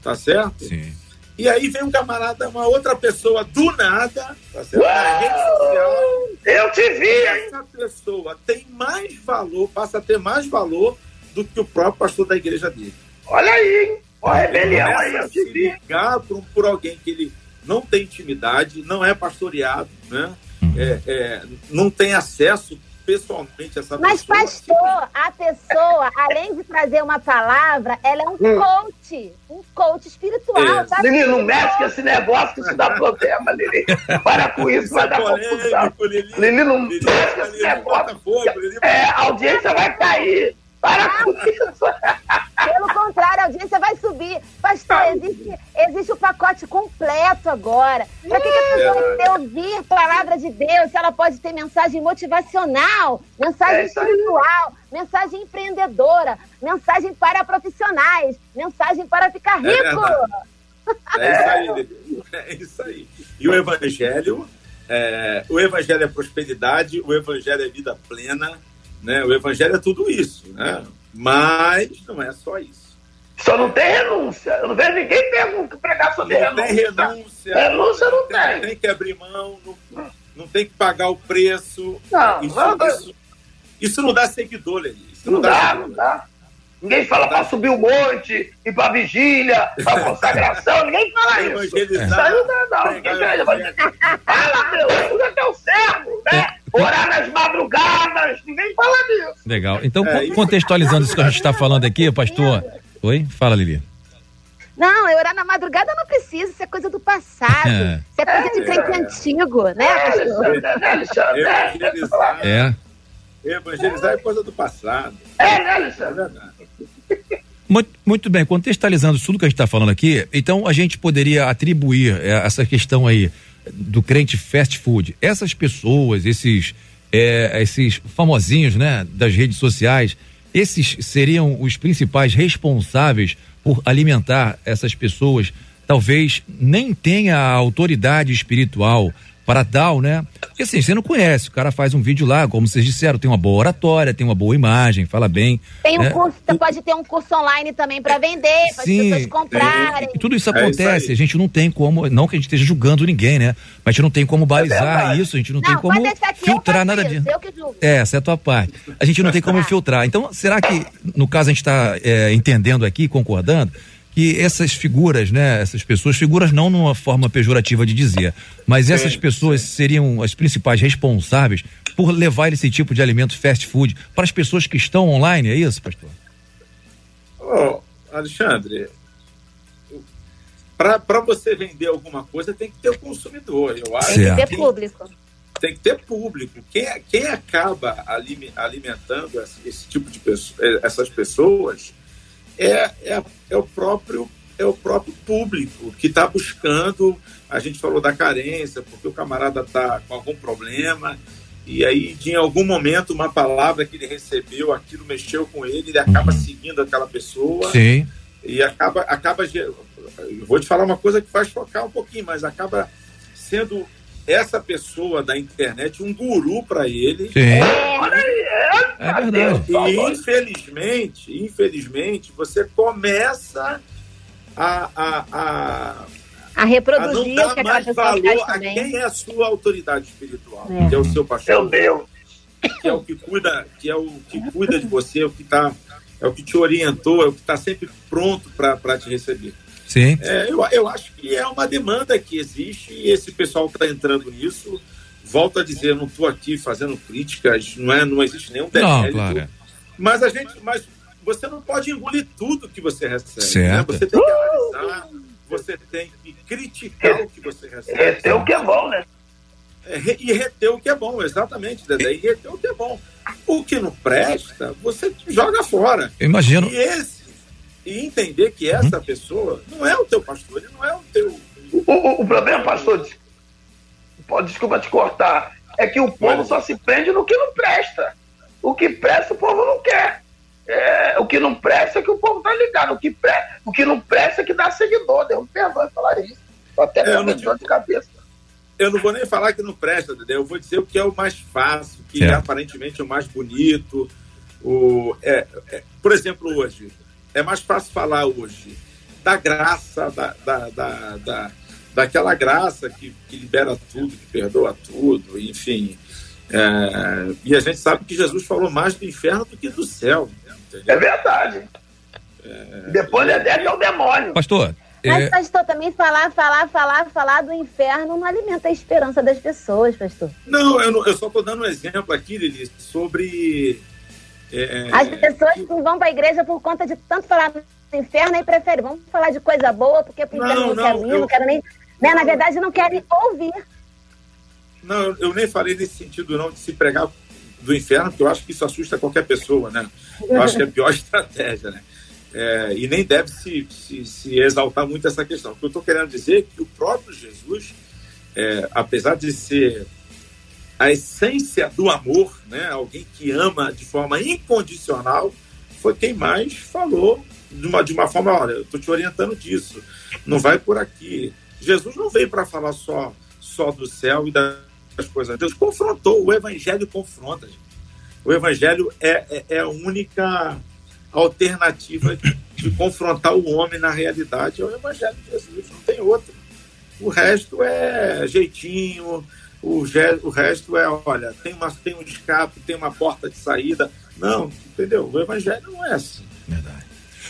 tá certo? Sim. E aí vem um camarada, uma outra pessoa do nada, tá certo? Na rede social, eu te vi! Essa pessoa tem mais valor, passa a ter mais valor do que o próprio pastor da igreja dele. Olha aí, hein? Olha a rebelião aí, eu te vi! Ligar por, por alguém que ele não tem intimidade, não é pastoreado, né? Uhum. É, é, não tem acesso pessoalmente essa Mas, pessoa. Mas, pastor, a pessoa, além de trazer uma palavra, ela é um hum. coach, um coach espiritual. É. Lili, não mexe com esse negócio que isso dá problema, Lili. Para com isso, isso vai é dar confusão. Lili, não mexe com esse negócio. É, a audiência vai cair. Para ah, com isso. Pelo contrário, a audiência vai subir. Pastor, existe, existe o pacote completo agora. Para que, que a pessoa tem que ouvir a palavra de Deus? Se ela pode ter mensagem motivacional, mensagem espiritual, mensagem empreendedora, mensagem para profissionais, mensagem para ficar rico. É, é isso aí, é isso aí. E o evangelho, é, o evangelho é prosperidade, o evangelho é vida plena. Né? O evangelho é tudo isso, né? Mas não é só isso. Só não tem renúncia. Eu não vejo ninguém pergunta, pregar sobre não renúncia. Tem renúncia. Renúncia não tem. Não tem que abrir mão, não, não tem que pagar o preço. Não, isso não, isso, isso não dá seguidor, Lili. Isso não, não dá, dá não dá. Ninguém fala para subir o monte, ir para vigília, para consagração, ninguém fala isso. Isso aí não dá, não. Ninguém fala, meu, usa teu servo, né? Orar nas madrugadas, ninguém fala disso. Legal. Então, é, contextualizando isso que a gente está falando aqui, pastor. Oi? Fala, Lili. Não, eu orar na madrugada não precisa, isso é coisa do passado. É. Isso é coisa é, de crente é. antigo, né, pastor? É. é. Evangelizar é coisa do passado. É, né, Alexandre? Muito, muito bem, contextualizando tudo que a gente está falando aqui, então a gente poderia atribuir essa questão aí do crente fast food. Essas pessoas, esses, é, esses famosinhos, né, das redes sociais, esses seriam os principais responsáveis por alimentar essas pessoas, talvez nem tenha a autoridade espiritual para tal, né? Porque assim, você não conhece, o cara faz um vídeo lá, como vocês disseram, tem uma boa oratória, tem uma boa imagem, fala bem. Tem um né? curso, o... pode ter um curso online também para vender, para as pessoas comprarem. É, tudo isso acontece, é isso a gente não tem como, não que a gente esteja julgando ninguém, né? Mas a gente não tem como balizar é isso, a gente não, não tem como filtrar nada disso. É, essa é a tua parte. A gente não tem como filtrar. Então, será que, no caso, a gente está é, entendendo aqui, concordando, que essas figuras, né, essas pessoas, figuras não numa forma pejorativa de dizer, mas essas pessoas seriam as principais responsáveis por levar esse tipo de alimento fast food para as pessoas que estão online, é isso, pastor? Oh, Alexandre, para você vender alguma coisa tem que ter o consumidor, eu acho. Tem que ter público. Tem que ter público. Quem, quem acaba alimentando esse, esse tipo de pessoa, essas pessoas, É, é, é, o próprio, é o próprio público que está buscando. A gente falou da carência, porque o camarada está com algum problema, e aí de, em algum momento uma palavra que ele recebeu, aquilo mexeu com ele, ele acaba seguindo aquela pessoa. Sim. E acaba, acaba eu vou te falar uma coisa que faz chocar um pouquinho, mas acaba sendo essa pessoa da internet um guru para ele. Sim. É, olha aí, é. É verdade. E infelizmente, infelizmente, você começa a... a, a... A reproduzir a não dar mais valor a quem é a sua autoridade espiritual, é. que é o seu pastor, Deus, que é o que cuida, que é o que cuida de você, é o que tá, é o que te orientou, é o que está sempre pronto para te receber. Sim. É, eu, eu acho que é uma demanda que existe e esse pessoal está entrando nisso. Volto a dizer, não estou aqui fazendo críticas, não é, não existe nenhum demérito. Não, claro. Mas a gente, mas você não pode engolir tudo que você recebe, certo. Né? Você tem que analisar. Você tem que criticar o que você recebe. Reter o que é bom, né? É, e reter o que é bom, exatamente, Dedé. E reter o que é bom. O que não presta, você joga fora. Eu imagino. E, esse, e entender que essa uhum. pessoa não é o teu pastor, ele não é o teu... O, o, o problema, pastor, desculpa te cortar, é que o povo Mas... só se prende no que não presta. O que presta, o povo não quer. É, o que não presta é que o povo tá ligado. O que, pre... o que não presta é que dá seguidor. Deus me perdoe falar isso. Tô até é, me digo... de cabeça. Eu não vou nem falar que não presta, Dedé. Eu vou dizer o que é o mais fácil, que é, é aparentemente o mais bonito. O... É, é... Por exemplo, hoje. É mais fácil falar hoje da graça, da, da, da, da, daquela graça que, que libera tudo, que perdoa tudo, enfim. É... E a gente sabe que Jesus falou mais do inferno do que do céu. É verdade. É... Depois é deve é o demônio. Pastor. Mas, é... pastor, também falar, falar, falar, falar do inferno não alimenta a esperança das pessoas, pastor. Não, eu, não, eu só estou dando um exemplo aqui, Lili, sobre. É... As pessoas que vão para a igreja por conta de tanto falar do inferno e preferem, vamos falar de coisa boa, porque pro inferno não, não, não quero ir, eu... não quero nem. Né? Na verdade, não querem ouvir. Não, eu nem falei nesse sentido, não, de se pregar do inferno, porque eu acho que isso assusta qualquer pessoa, né? Eu acho que é a pior estratégia, né? É, e nem deve se, se, se exaltar muito essa questão. O que eu estou querendo dizer é que o próprio Jesus, é, apesar de ser a essência do amor, né? Alguém que ama de forma incondicional, foi quem mais falou de uma, de uma forma, olha, eu estou te orientando disso, não vai por aqui. Jesus não veio para falar só, só do céu e da as coisas. Deus confrontou, o evangelho confronta, gente. O evangelho é, é, é a única alternativa de, de confrontar o homem na realidade, é o evangelho de Jesus, não tem outro. O resto é jeitinho, o, o resto é, olha, tem, uma, tem um escape, tem uma porta de saída, não, entendeu? O evangelho não é assim. Verdade.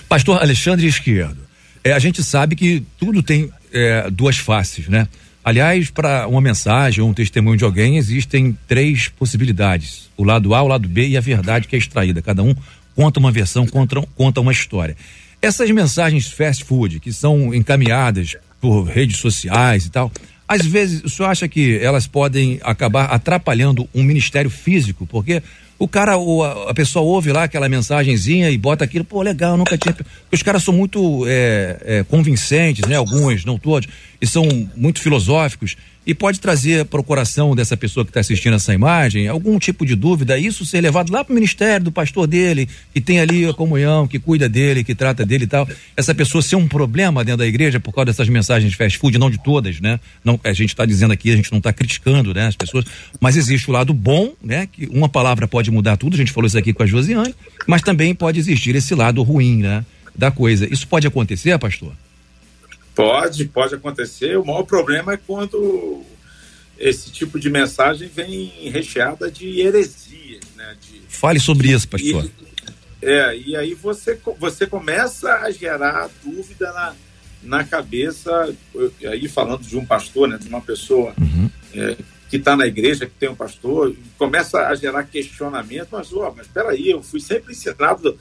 Pastor Alexandre Esquerdo, é, a gente sabe que tudo tem é, duas faces, né? Aliás, para uma mensagem ou um testemunho de alguém, existem três possibilidades. O lado A, o lado B e a verdade que é extraída. Cada um conta uma versão, conta, conta uma história. Essas mensagens fast food, que são encaminhadas por redes sociais e tal, às vezes, o senhor acha que elas podem acabar atrapalhando um ministério físico? Porque o cara, ou a, a pessoa ouve lá aquela mensagenzinha e bota aquilo, pô, legal, nunca tinha... Os caras são muito é, é, convincentes, né? Alguns, não todos, e são muito filosóficos, e pode trazer para o coração dessa pessoa que está assistindo essa imagem algum tipo de dúvida, isso ser levado lá para o ministério do pastor dele, que tem ali a comunhão, que cuida dele, que trata dele e tal. Essa pessoa ser um problema dentro da igreja por causa dessas mensagens de fast food, não de todas, né? Não, a gente está dizendo aqui, a gente não está criticando, né, as pessoas, mas existe o lado bom, né? Que uma palavra pode mudar tudo, a gente falou isso aqui com a Josiane, mas também pode existir esse lado ruim, né, da coisa. Isso pode acontecer, pastor? Pode, pode acontecer. O maior problema é quando esse tipo de mensagem vem recheada de heresias, né? De... Fale sobre isso, pastor. E, é, e aí você, você começa a gerar dúvida na, na cabeça, aí falando de um pastor, né, de uma pessoa... Uhum. É, que está na igreja, que tem um pastor, começa a gerar questionamento, mas, ó, mas peraí, eu fui sempre ensinado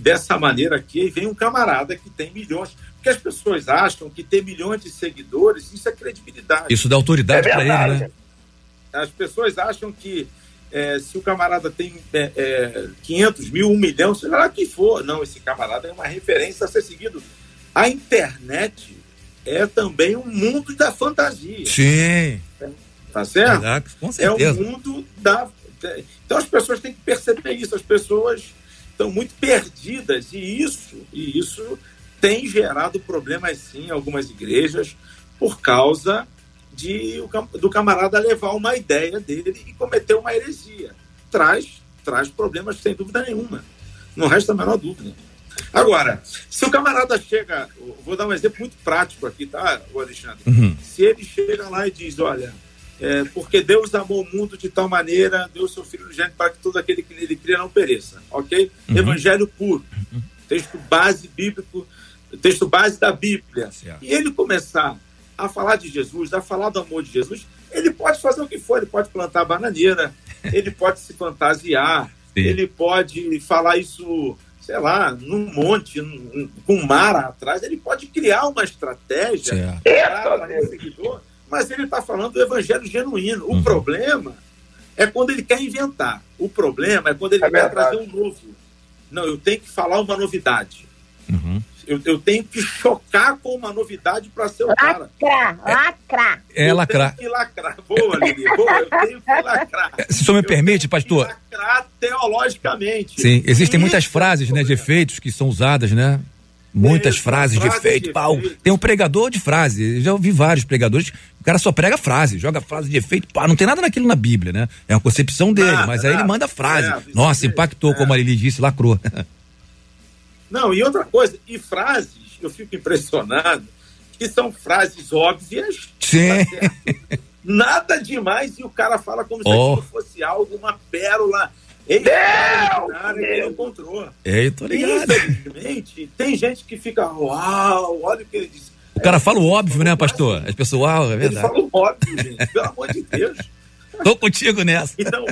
dessa maneira aqui, e vem um camarada que tem milhões, porque as pessoas acham que ter milhões de seguidores, isso é credibilidade. Isso dá autoridade é para ele, né? As pessoas acham que é, se o camarada tem é, é, quinhentos mil, um milhão, sei lá o que for, não, esse camarada é uma referência a ser seguido. A internet é também um mundo da fantasia. Sim. É. Tá certo? Caraca, com certeza. É o mundo da... Então as pessoas têm que perceber isso, as pessoas estão muito perdidas e isso, e isso tem gerado problemas sim em algumas igrejas por causa de, do camarada levar uma ideia dele e cometer uma heresia. Traz traz problemas sem dúvida nenhuma. Não resta a menor dúvida. Agora, se o camarada chega, vou dar um exemplo muito prático aqui, tá, Alexandre? Uhum. Se ele chega lá e diz, olha, é, porque Deus amou o mundo de tal maneira, deu seu filho unigênito para que todo aquele que nele cria não pereça, ok? Uhum. Evangelho puro, texto base bíblico, texto base da Bíblia. Certo. E ele começar a falar de Jesus, a falar do amor de Jesus, ele pode fazer o que for, ele pode plantar a bananeira, ele pode se fantasiar, sim, ele pode falar isso, sei lá, num monte, num, com um mar atrás, ele pode criar uma estratégia para o seguidor, mas ele está falando do evangelho genuíno. O uhum. problema é quando ele quer inventar. O problema é quando ele é quer verdade. trazer um novo. Não, eu tenho que falar uma novidade. Uhum. Eu, eu tenho que chocar com uma novidade para ser o lacrar, cara. Lacrar, é, é lacrar. Tenho que lacrar. Boa, Lili, boa, eu tenho que lacrar. Se o senhor me eu permite, pastor. Lacrar teologicamente. Sim, existem Isso muitas frases, é né, de efeitos que são usadas, né? Muitas Isso, frases frase de efeito. De pau. Efeito. Tem um pregador de frase. Eu já ouvi vários pregadores. O cara só prega frase, joga frase de efeito. Pá. Não tem nada naquilo na Bíblia, né? É uma concepção dele, nada, mas aí nada. Ele manda frase. É, Nossa, impactou, é. como a Lili disse, lacrou. Não, e outra coisa, e frases, eu fico impressionado, que são frases óbvias, Sim. tá certo? Nada demais, e o cara fala como oh. se aquilo fosse algo, uma pérola, eita, cara, que ele encontrou. É, eu tô ligado. E, infelizmente, tem gente que fica, uau, olha o que ele disse. O cara fala o óbvio, né, pastor? As pessoas, uau, é verdade. Ele fala o óbvio, gente, pelo amor de Deus. Tô contigo nessa. Então...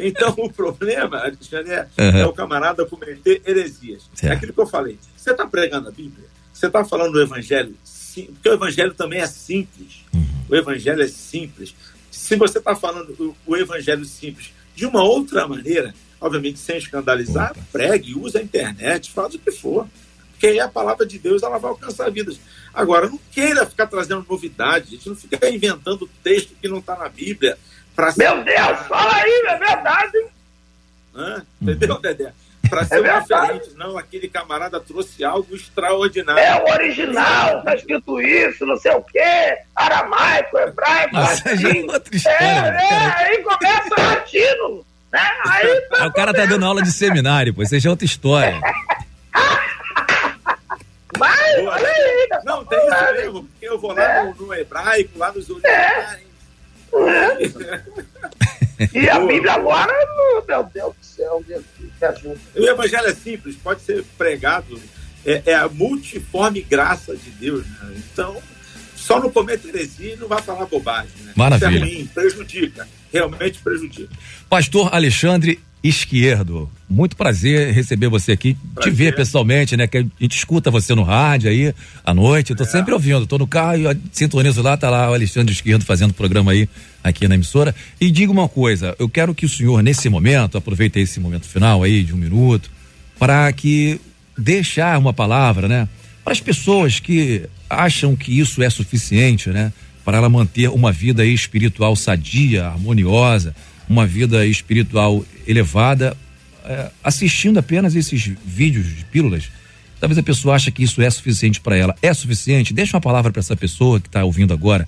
Então, o problema, Alexandre, é, uhum. é o camarada cometer heresias. Certo. É aquilo que eu falei. Você está pregando a Bíblia? Você está falando do Evangelho? Sim, porque o Evangelho também é simples. Uhum. O Evangelho é simples. Se você está falando o, o Evangelho simples de uma outra maneira, obviamente sem escandalizar, Opa. pregue, usa a internet, faz o que for. Porque aí a palavra de Deus ela vai alcançar vidas. Agora, não queira ficar trazendo novidade. A gente não fica inventando texto que não está na Bíblia. Meu Deus, fala aí, é verdade. Hã? Entendeu, Dedé? Para ser é diferente, não, aquele camarada trouxe algo extraordinário. É o original, está escrito isso, não sei o quê, aramaico, hebraico, latim. É, é, aí começa o latino, né? Aí tá o cara começa. Tá dando aula de seminário, pô, isso já é outra história. Mas, olha aí. Não, tem isso mesmo, porque eu vou lá é. no, no hebraico, lá nos originais. É. E a Bíblia agora, meu Deus do céu, o Evangelho é simples, pode ser pregado, é, é a multiforme graça de Deus, né? Então, só não cometa heresia e não vai falar bobagem, né? Maravilha. Isso é ruim, prejudica, realmente prejudica. Pastor Alexandre Esquerdo, muito prazer receber você aqui, prazer. Te ver pessoalmente, né? Que a gente escuta você no rádio aí à noite, eu tô é. sempre ouvindo, tô no carro e sintonizo lá, tá lá o Alexandre Esquerdo fazendo programa aí, aqui na emissora. E diga uma coisa, eu quero que o senhor nesse momento, aproveite esse momento final aí de um minuto, para que deixar uma palavra, né? Para as pessoas que acham que isso é suficiente, né? Para ela manter uma vida espiritual sadia, harmoniosa, uma vida espiritual elevada, é, assistindo apenas esses vídeos de pílulas, talvez a pessoa ache que isso é suficiente para ela. É suficiente? Deixa uma palavra para essa pessoa que está ouvindo agora,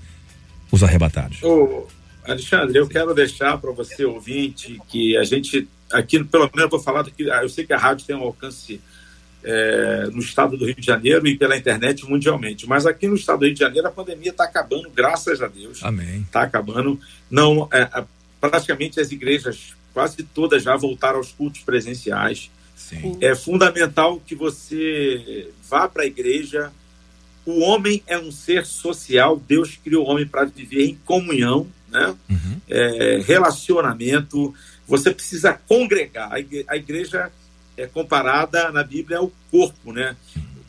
os arrebatados. Ô, Alexandre, eu Sim. quero deixar para você, ouvinte, que a gente, aqui, pelo menos eu vou falar, daqui, eu sei que a rádio tem um alcance é, no estado do Rio de Janeiro e pela internet mundialmente, mas aqui no estado do Rio de Janeiro a pandemia está acabando, graças a Deus. Amém. Está acabando. Não, é, a, praticamente as igrejas, quase todas já voltaram aos cultos presenciais. Sim. É fundamental que você vá para a igreja. O homem é um ser social, Deus criou o homem para viver em comunhão, né? Uhum. É, relacionamento, você precisa congregar. A igreja é comparada na Bíblia ao corpo, né?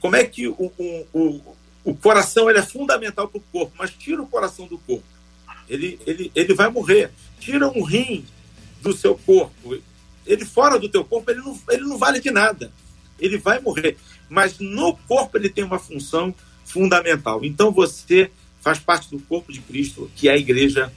Como é que o, o, o, o coração ele é fundamental para o corpo, mas tira o coração do corpo, ele, ele, ele vai morrer. Tira um rim do seu corpo, ele fora do teu corpo, ele não, ele não vale de nada, ele vai morrer, mas no corpo ele tem uma função fundamental. Então você faz parte do corpo de Cristo, que é a igreja,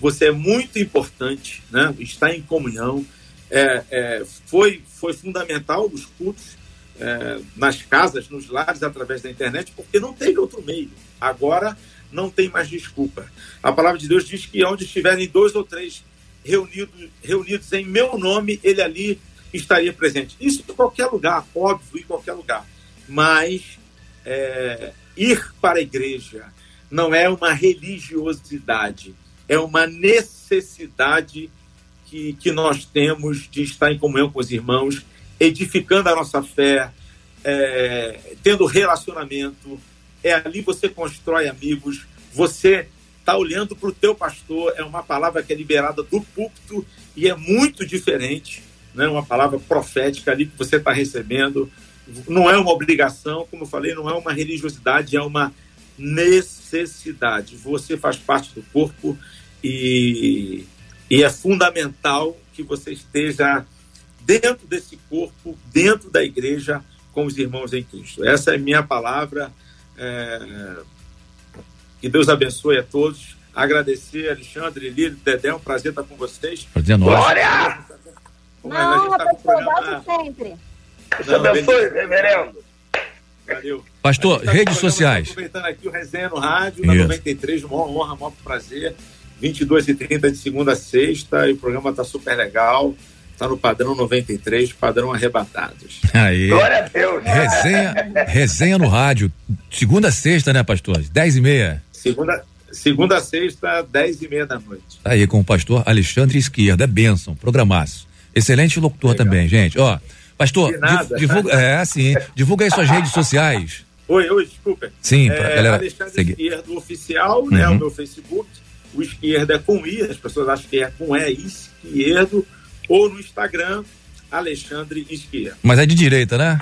você é muito importante, né? Está em comunhão, é, é, foi, foi fundamental os cultos é, nas casas, nos lares, através da internet, porque não teve outro meio, agora não tem mais desculpa. A palavra de Deus diz que onde estiverem dois ou três reunidos, reunidos em meu nome, ele ali estaria presente. Isso em qualquer lugar, óbvio, em qualquer lugar. Mas é, ir para a igreja não é uma religiosidade, é uma necessidade que, que nós temos de estar em comunhão com os irmãos, edificando a nossa fé, é, tendo relacionamento. É ali você constrói amigos, você está olhando para o teu pastor, é uma palavra que é liberada do púlpito e é muito diferente, né? Uma palavra profética ali que você está recebendo. Não é uma obrigação, como eu falei, não é uma religiosidade, é uma necessidade. Você faz parte do corpo e, e é fundamental que você esteja dentro desse corpo, dentro da igreja, com os irmãos em Cristo. Essa é a minha palavra. É... Que Deus abençoe a todos. Agradecer, Alexandre, Lírio, Dedé, é um prazer estar com vocês. Prazer é nosso. Glória! Não, tá programa... sempre. Deus abençoe, reverendo. Valeu. Pastor, redes tá sociais. Aproveitando aqui o Resenha no Rádio, na noventa e três, uma honra, maior prazer. vinte e duas e trinta de segunda a sexta, e o programa está super legal. Está no padrão noventa e três, padrão Arrebatados. Aí. Glória a Deus. Resenha, resenha no rádio. Segunda a sexta, né, pastor? dez e meia. Segunda, segunda a sexta, dez e meia da noite. Aí, com o pastor Alexandre Esquerdo. É bênção, programaço. Excelente locutor. Legal. Também, gente. Ó, pastor, div, divulga, é, sim, divulga aí suas redes sociais. Oi, oi, desculpa. Sim, pra é, galera. Alexandre seguir. Esquerdo Oficial, uhum. Né? O meu Facebook. O Esquerdo é com I, as pessoas acham que é com E, Esquerdo. Ou no Instagram, Alexandre Esquerdo. Mas é de direita, né?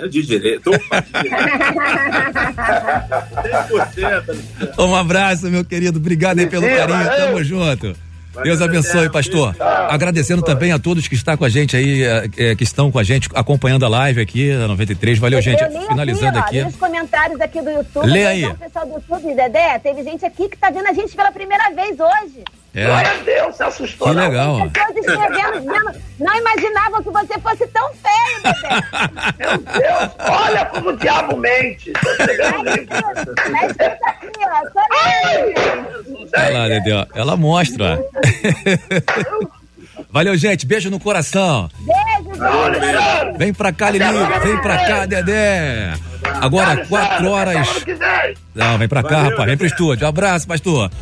É de direita. Opa, de direita. cem por cento, um abraço, meu querido. Obrigado aí pelo carinho. Tamo junto. Deus abençoe, pastor. Agradecendo também a todos que estão com a gente aí, é, que estão com a gente, acompanhando a live aqui da noventa e três. Valeu, gente. Finalizando aqui. Ó, aqui. Os comentários aqui do YouTube. Lê aí. O pessoal do YouTube, Dedé, teve gente aqui que tá vendo a gente pela primeira vez hoje. É. Glória a Deus, se assustou. Que não. Legal. As pessoas escrevendo, dizendo, não imaginavam que você fosse tão feio, Dedé. Meu Deus, olha como o diabo mente. Tá chegando aqui. Tá escrito aqui, ó. Só olha lá, Dedé, ó. Ela mostra. Valeu, gente, beijo no coração. Beijo, beijo. Vem pra cá, Lili, vem pra cá, Dedé. Agora, quatro horas. Não, vem pra cá, rapaz, vem pro estúdio. Abraço, pastor.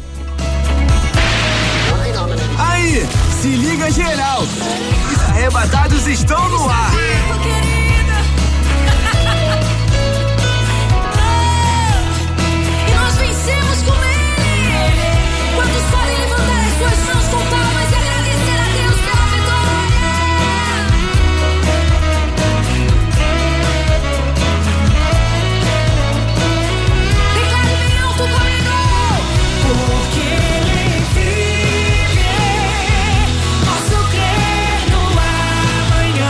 Aí, se liga geral. Os Arrebatados estão no ar. E nós vencemos com ele. Quando o sol levantar as suas mãos com palmas e agradecer a Deus pela vitória. Declare bem alto comigo. Porque eu creio no amanhã.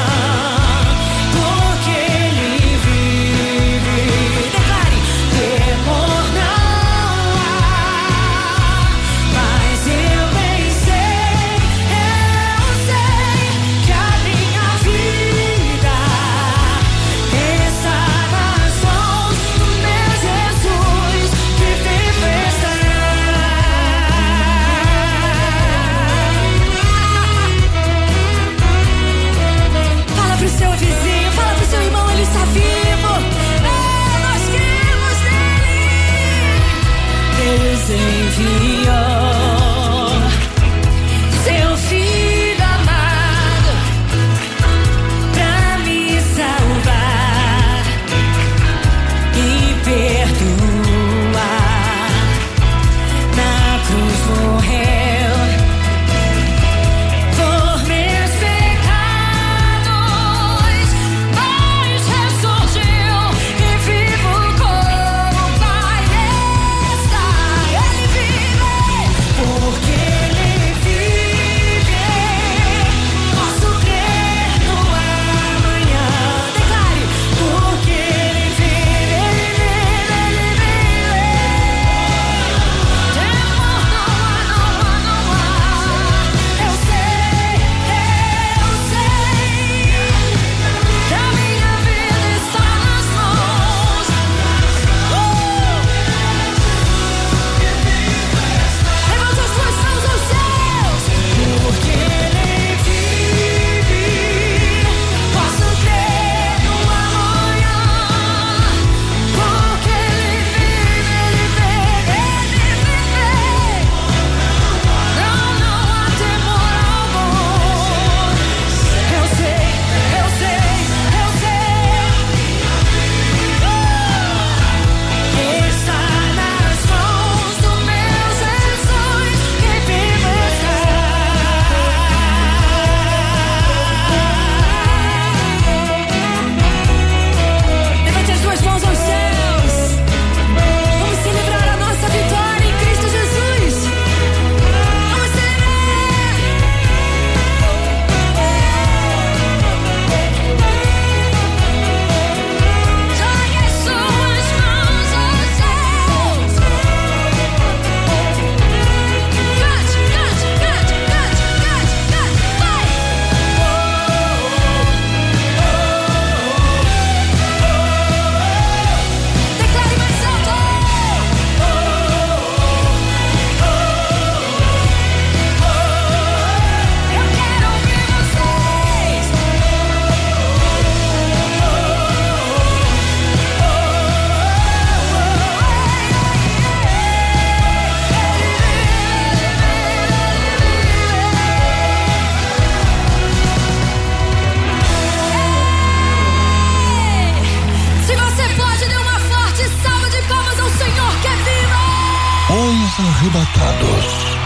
arrebatados.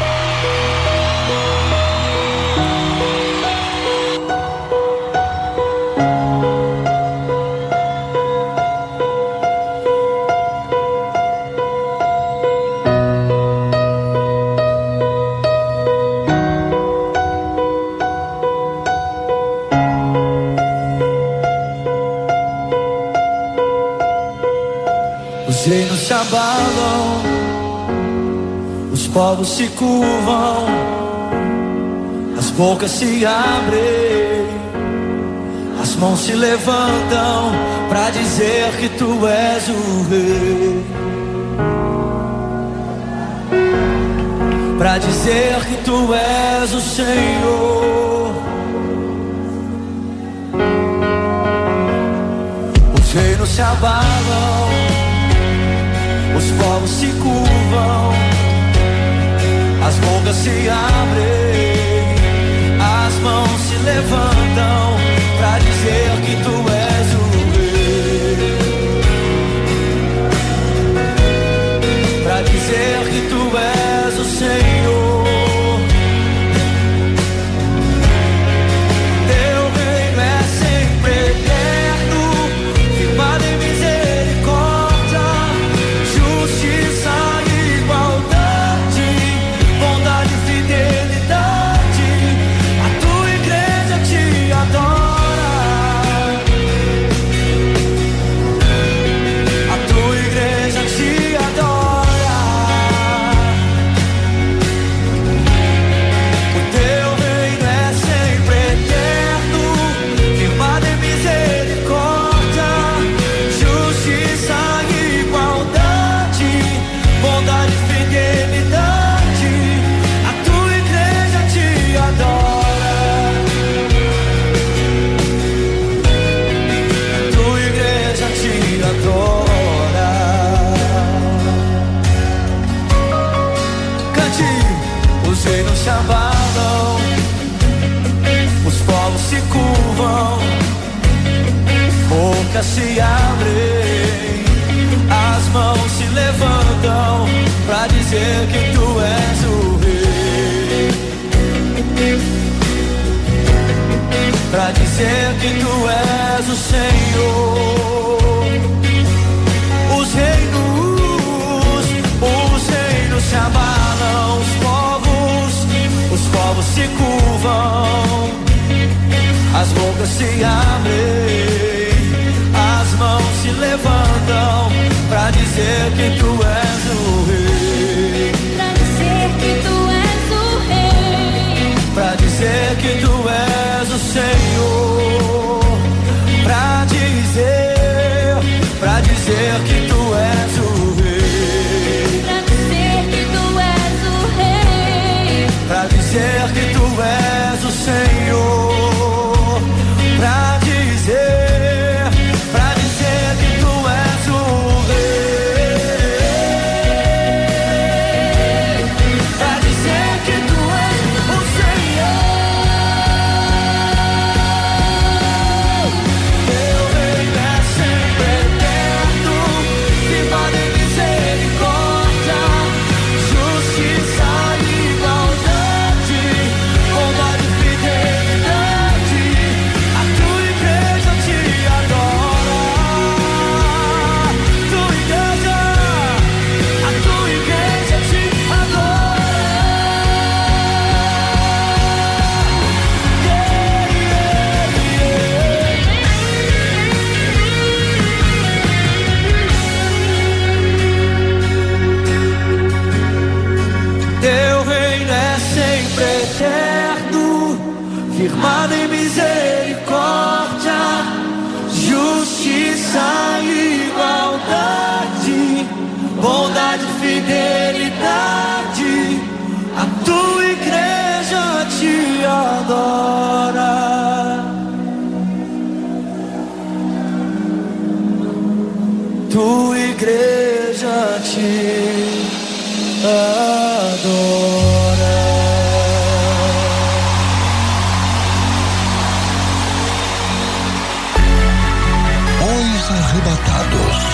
Os reinos se abalam, os povos se curvam, as bocas se abrem, as mãos se levantam pra dizer que tu és o rei, pra dizer que tu és o Senhor. Os reinos se abalam, os povos se curvam, as bocas se abrem, as mãos se levantam pra dizer que tu és o rei, pra dizer que tu és o Senhor. Teu reino é sempre eterno, firmado em misericórdia, se abrem, as mãos se levantam pra dizer que tu és o rei, pra dizer que tu és o Senhor. Os reinos, os reinos se abalam, os povos, os povos se curvam, as bocas se abrem, as mãos se levantam pra dizer que tu és o rei, pra dizer que tu és o rei, pra dizer que tu és o Senhor, pra dizer, pra dizer que tu és o rei, pra dizer que tu és o rei, pra dizer que tu és o Senhor, pra dizer, pra dizer que tu és o rei, pra dizer que tu és o Senhor. Teu reino é sempre eterno, firmado em misericórdia, justiça e igualdade, bondade e fidelidade, a tua igreja te adora. Firmado em misericórdia, justiça e igualdade, bondade e fidelidade, a tua igreja te adora. Tua igreja te adora. Arrebatados.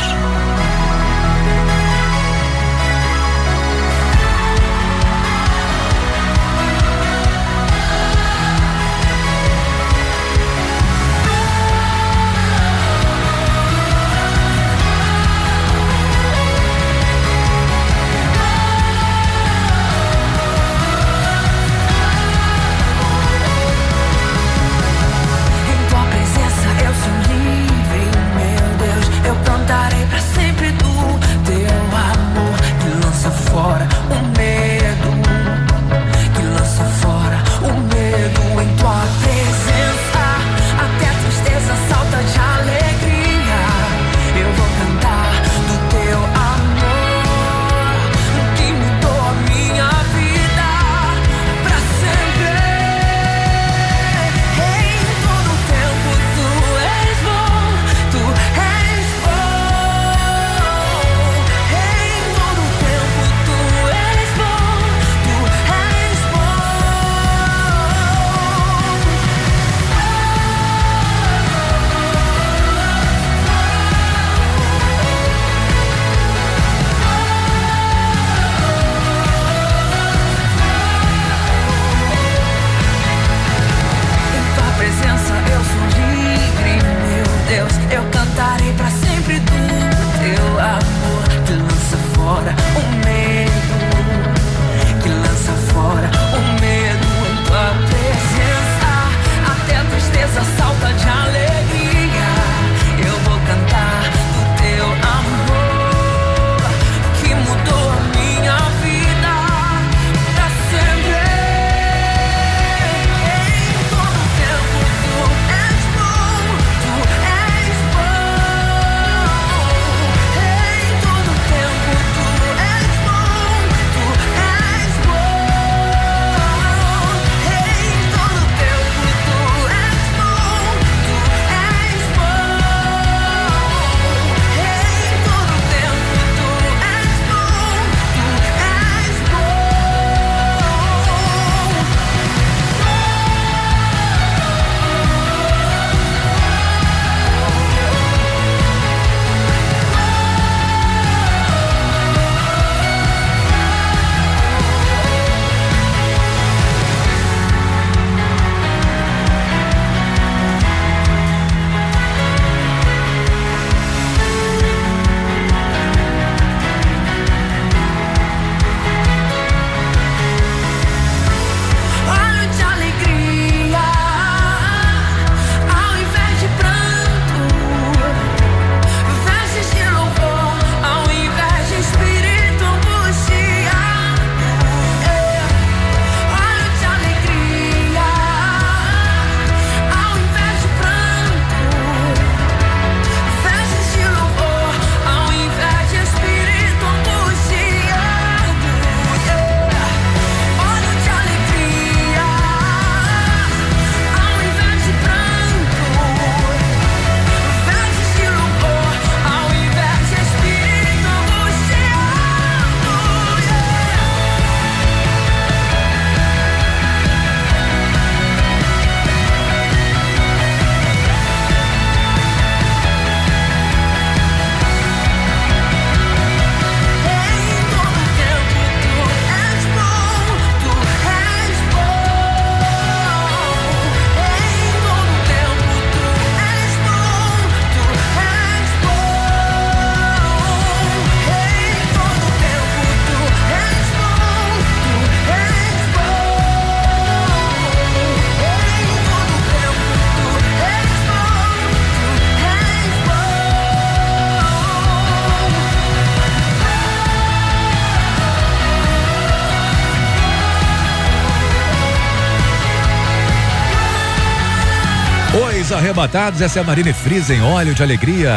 Os Arrebatados, essa é a Marine Friesen, Óleo de Alegria.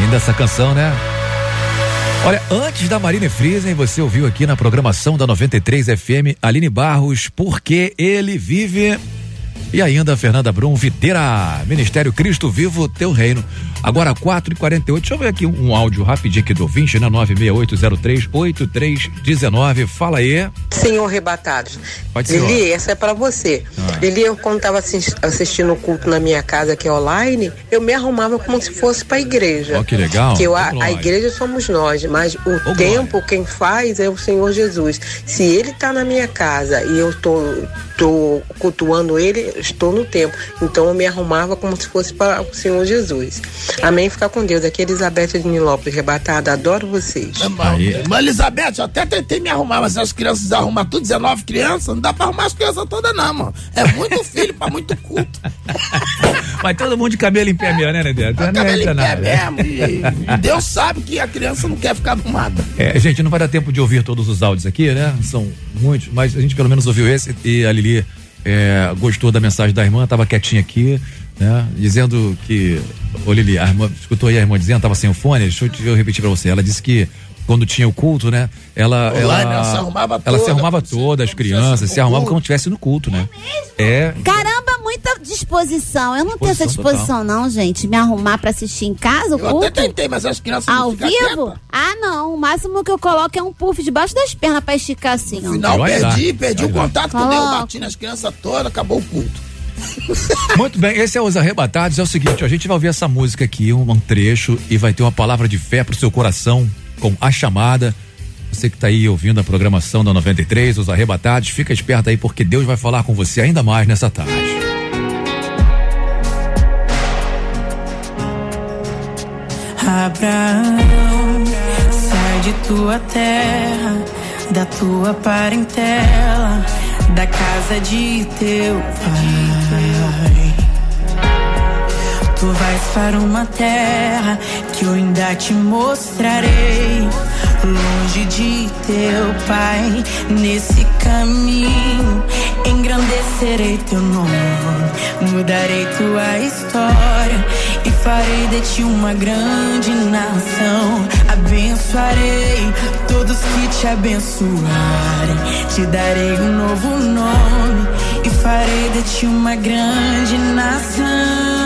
Linda essa canção, né? Olha, antes da Marine Friesen, você ouviu aqui na programação da noventa e três F M, Aline Barros, Porque Ele Vive. E ainda Fernanda Brum, Videira, Ministério Cristo Vivo, Teu Reino. Agora quatro e quarenta e oito, deixa eu ver aqui um, um áudio rapidinho aqui do ouvinte, né? nove seis oito zero três oito três um nove, fala aí. Senhor Arrebatados, pode ser. Lili, essa é pra você. Ah. Lili, eu quando tava assistindo o culto na minha casa, que é online, eu me arrumava como se fosse pra igreja. Ó, oh, que legal. Que eu, a, a igreja somos nós, mas o oh, tempo, glória. Quem faz é o Senhor Jesus. Se ele tá na minha casa e eu tô, tô cultuando ele, estou no tempo. Então eu me arrumava como se fosse para o Senhor Jesus. Amém, fica com Deus. Aqui é Elizabeth de Nilópolis, Arrebatada, adoro vocês. Irmã Elizabeth, eu até tentei me arrumar, mas as crianças arrumam tudo, dezenove crianças, não dá pra arrumar as crianças todas não, mano. É muito filho pra muito culto. Mas todo mundo de cabelo em pé mesmo, né, Nedeira? Não, cabelo em pé mesmo. Deus sabe que a criança não quer ficar arrumada. É, gente, não vai dar tempo de ouvir todos os áudios aqui, né? São muitos, mas a gente pelo menos ouviu esse e a Lili É, gostou da mensagem da irmã, tava quietinha aqui, né? Dizendo que, ô Lili, a irmã, escutou aí a irmã dizendo, tava sem o fone, deixa eu, eu repetir pra você, ela disse que quando tinha o culto, né? Ela, Olá, ela, ela se arrumava toda, ela se arrumava toda as crianças, se arrumava como estivesse no culto, né? É, mesmo? é. Caramba, muita disposição, eu não disposição tenho essa disposição total. Não, gente, me arrumar pra assistir em casa o eu culto. Eu até tentei, mas as crianças ao não ficam vivo? Quieta. Ah, não, o máximo que eu coloco é um puff debaixo das pernas pra esticar assim. No final, perdi, perdi o contato com Deus, bati nas crianças todas, acabou o culto. Muito bem, esse é Os Arrebatados, é o seguinte, a gente vai ouvir essa música aqui, um, um trecho, e vai ter uma palavra de fé pro seu coração com a chamada. Você que está aí ouvindo a programação da noventa e três, Os Arrebatados, fica esperto aí porque Deus vai falar com você ainda mais nessa tarde. Abraão, sai de tua terra, da tua parentela, da casa de teu pai. Tu vais para uma terra que eu ainda te mostrarei, longe de teu pai. Nesse caminho engrandecerei teu nome, mudarei tua história e farei de ti uma grande nação. Abençoarei todos que te abençoarem, te darei um novo nome e farei de ti uma grande nação.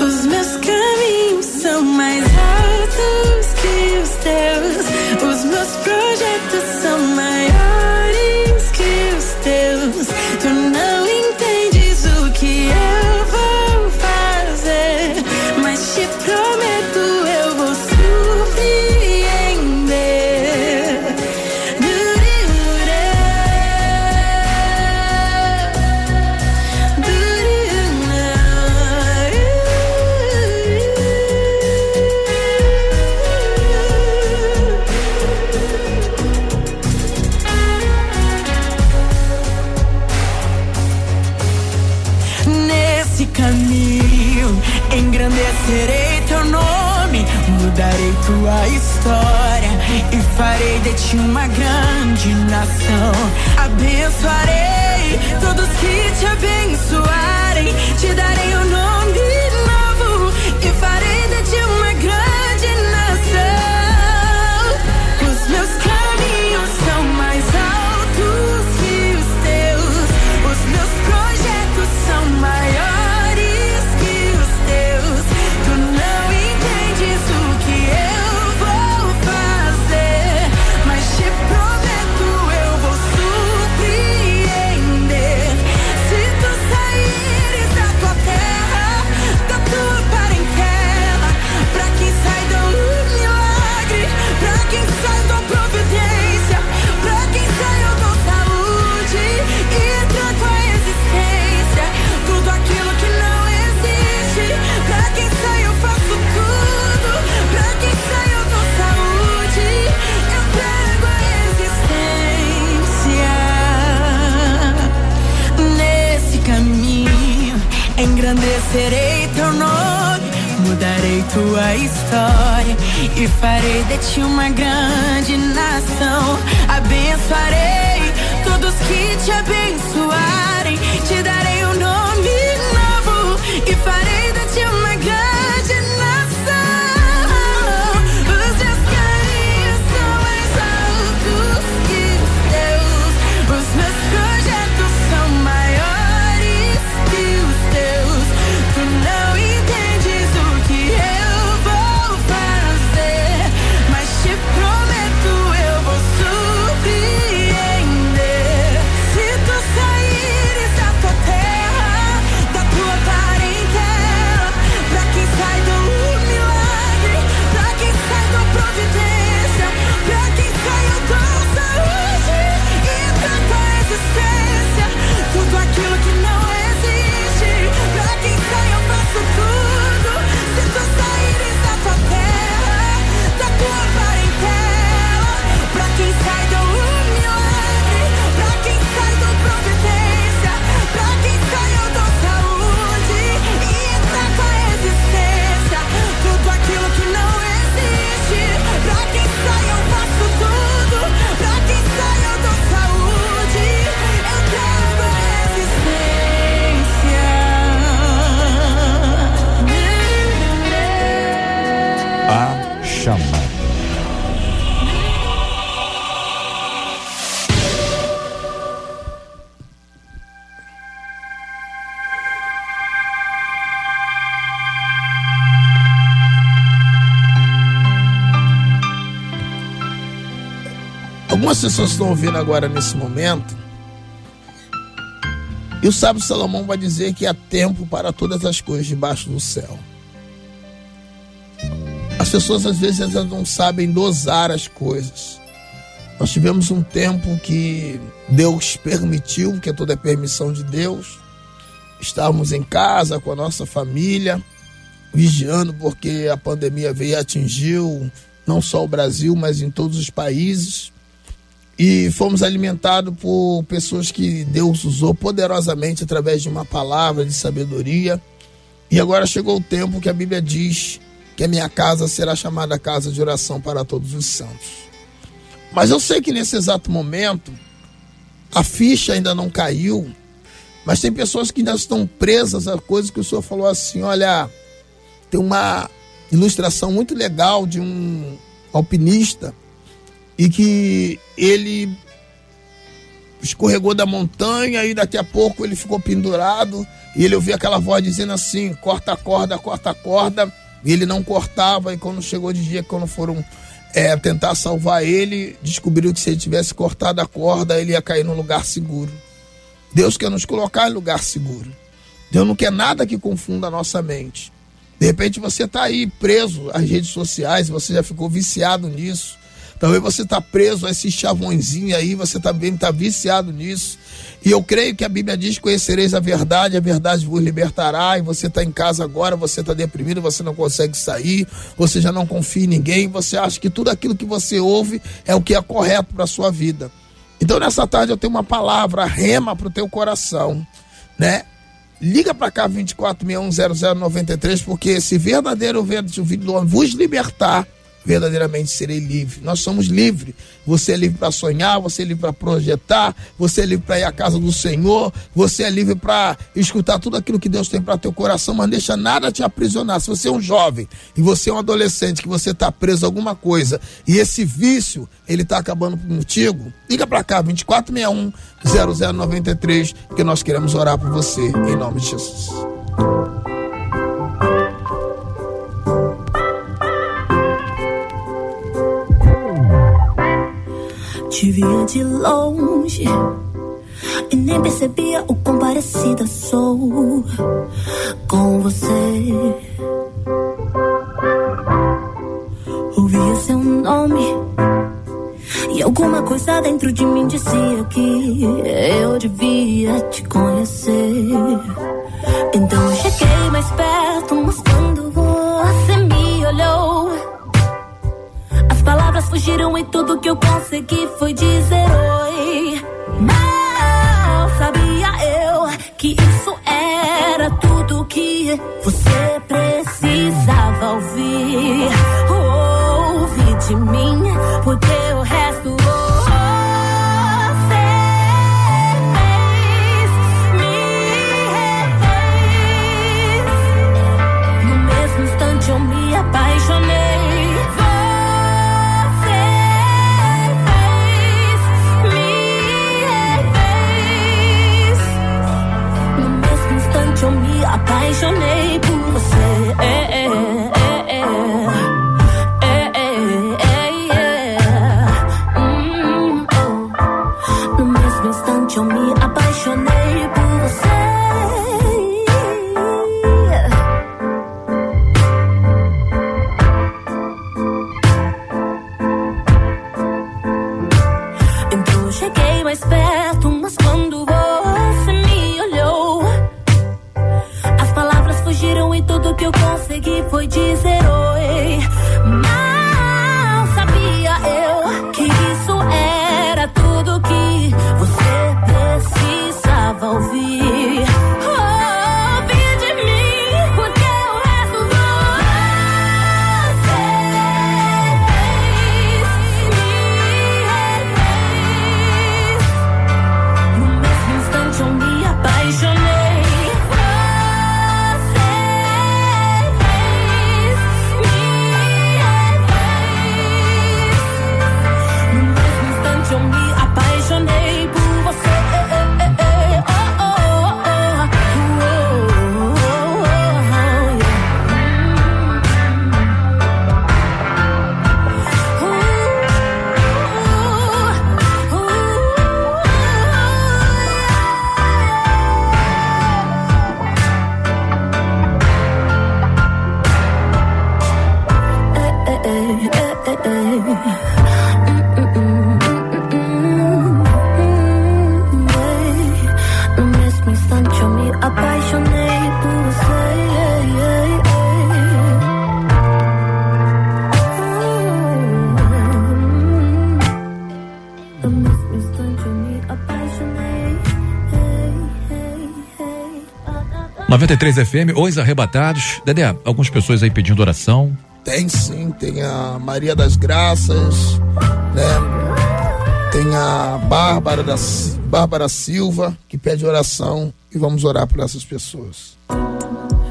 Os meus caminhos são mais altos que os teus, os meus projetos são maiores que os teus. Tu não entendes o que eu vou fazer, mas te prometo, eu vou surpreender. Engrandecerei teu nome, mudarei tua história e farei de ti uma grande nação. Abençoarei todos que te abençoarem, te darei um nome novo e farei de ti uma grande nação. Os meus caminhos são mais altos que os teus, os meus projetos são maiores. Engrandecerei teu nome, mudarei tua história e farei de ti uma grande nação. Abençoarei todos que te abençoarem, te darei um nome novo algumas pessoas estão ouvindo agora nesse momento. E o sábio Salomão vai dizer que há tempo para todas as coisas debaixo do céu. As pessoas às vezes elas não sabem dosar as coisas. Nós tivemos um tempo que Deus permitiu, porque toda é permissão de Deus, estávamos em casa com a nossa família, vigiando, porque a pandemia veio e atingiu não só o Brasil, mas em todos os países. E fomos alimentados por pessoas que Deus usou poderosamente através de uma palavra de sabedoria. E agora chegou o tempo que a Bíblia diz que a minha casa será chamada casa de oração para todos os santos. Mas eu sei que nesse exato momento a ficha ainda não caiu, mas tem pessoas que ainda estão presas a coisas que o senhor falou assim, olha, tem uma ilustração muito legal de um alpinista e que ele escorregou da montanha e daqui a pouco ele ficou pendurado e ele ouvia aquela voz dizendo assim, corta a corda, corta a corda, e ele não cortava e quando chegou de dia, quando foram é, tentar salvar ele, descobriu que se ele tivesse cortado a corda, ele ia cair num lugar seguro. Deus quer nos colocar em lugar seguro. Deus não quer nada que confunda a nossa mente. De repente você está aí preso às redes sociais, você já ficou viciado nisso. Talvez você está preso a esses chavõezinhos aí, você também está viciado nisso. E eu creio que a Bíblia diz, conhecereis a verdade, a verdade vos libertará. E você está em casa agora, você está deprimido, você não consegue sair, você já não confia em ninguém, você acha que tudo aquilo que você ouve é o que é correto para a sua vida. Então nessa tarde eu tenho uma palavra, rema para o teu coração, né? Liga para cá vinte e quatro, sessenta e um, zero zero noventa e três, porque se verdadeiro o vídeo do homem vos libertar, verdadeiramente serei livre. Nós somos livres. Você é livre para sonhar, você é livre para projetar, você é livre para ir à casa do Senhor, você é livre para escutar tudo aquilo que Deus tem para teu coração, mas não deixa nada te aprisionar. Se você é um jovem e você é um adolescente, que você está preso a alguma coisa e esse vício, ele está acabando contigo, liga para cá, vinte e quatro, sessenta e um, zero zero noventa e três, porque nós queremos orar por você, em nome de Jesus. Te via de longe e nem percebia o quão parecida sou com você. Ouvia seu nome e alguma coisa dentro de mim dizia que eu devia te conhecer. Então eu cheguei mais perto, mas quando você me olhou, palavras fugiram e tudo que eu consegui foi dizer oi. Mal sabia eu que isso era tudo que você precisava ouvir. Ouvi de mim, porque o resto você fez, me refez. No mesmo instante eu me apaixonei. Eu me apaixonei por você. É, é, é, é, é, é, é. Hum, oh. No mesmo instante eu me apaixonei por você. Então eu cheguei mais perto, mas quando que eu consegui foi dizer oi. Mal sabia eu que isso era tudo que você precisava ouvir. Ouvi de mim, porque o resto você fez, me refez. No mesmo instante eu me apaixonei. Eu me apaixonei por você. Oh, oh, oh, oh. noventa e três F M, Os Arrebatados. Dedé, algumas pessoas aí pedindo oração. Tem sim, tem a Maria das Graças, né? Tem a Bárbara, da, Bárbara Silva, que pede oração, e vamos orar por essas pessoas.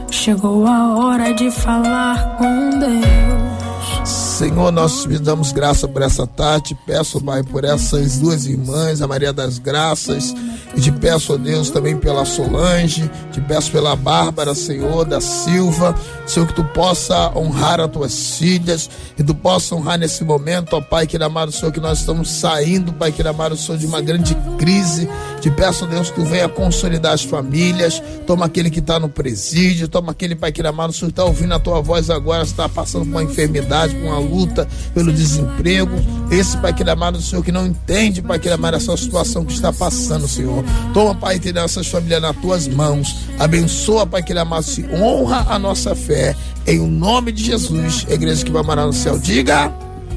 Chegou a hora de falar com Deus. Senhor, nós te damos graça por essa tarde, peço, Pai, por essas duas irmãs, a Maria das Graças, e te peço, ó Deus, também pela Solange, te peço pela Bárbara, Senhor, da Silva, Senhor, que tu possa honrar as tuas filhas, que tu possa honrar nesse momento, ó Pai querido amado, Senhor, que nós estamos saindo, Pai querido amado, Senhor, de uma grande crise. Te peço, ó Deus, que tu venha consolidar as famílias, toma aquele que está no presídio, toma aquele, Pai querido amado, Senhor, que está ouvindo a tua voz agora, está passando por uma enfermidade, por uma luta, pelo desemprego, esse, Pai querido amado, Senhor, que não entende, Pai querido amado, essa situação que está passando, Senhor. Toma, Pai, ter essas famílias nas tuas mãos. Abençoa, Pai, que ele amasse, honra a nossa fé. Em o nome de Jesus, a igreja que vai morar no céu, diga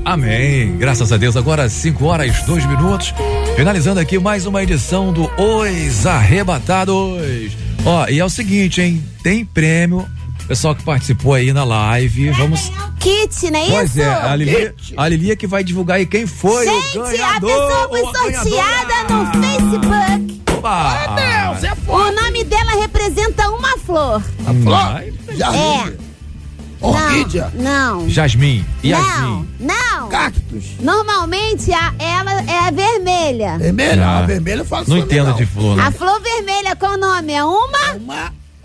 amém. Graças a Deus. Agora cinco horas e dois minutos. Finalizando aqui mais uma edição do Os Arrebatados. Ó, e é o seguinte, hein? Tem prêmio. Pessoal que participou aí na live, vamos. Kit, não é isso? Pois é, a Lilia, a Lilia que vai divulgar aí quem foi. Gente, o ganhador, a pessoa foi sorteada no Facebook. Oba! Oh, Deus, é foda. O nome dela representa uma flor. A flor? É. Orquídea? Não. não. Jasmim. Jasmim. Não. não. Cactos. Normalmente a, ela é a vermelha. Vermelha? Ah. A vermelha faz Não entendo não. de flor. Né? A flor vermelha, qual o nome? É uma? Uma rosa.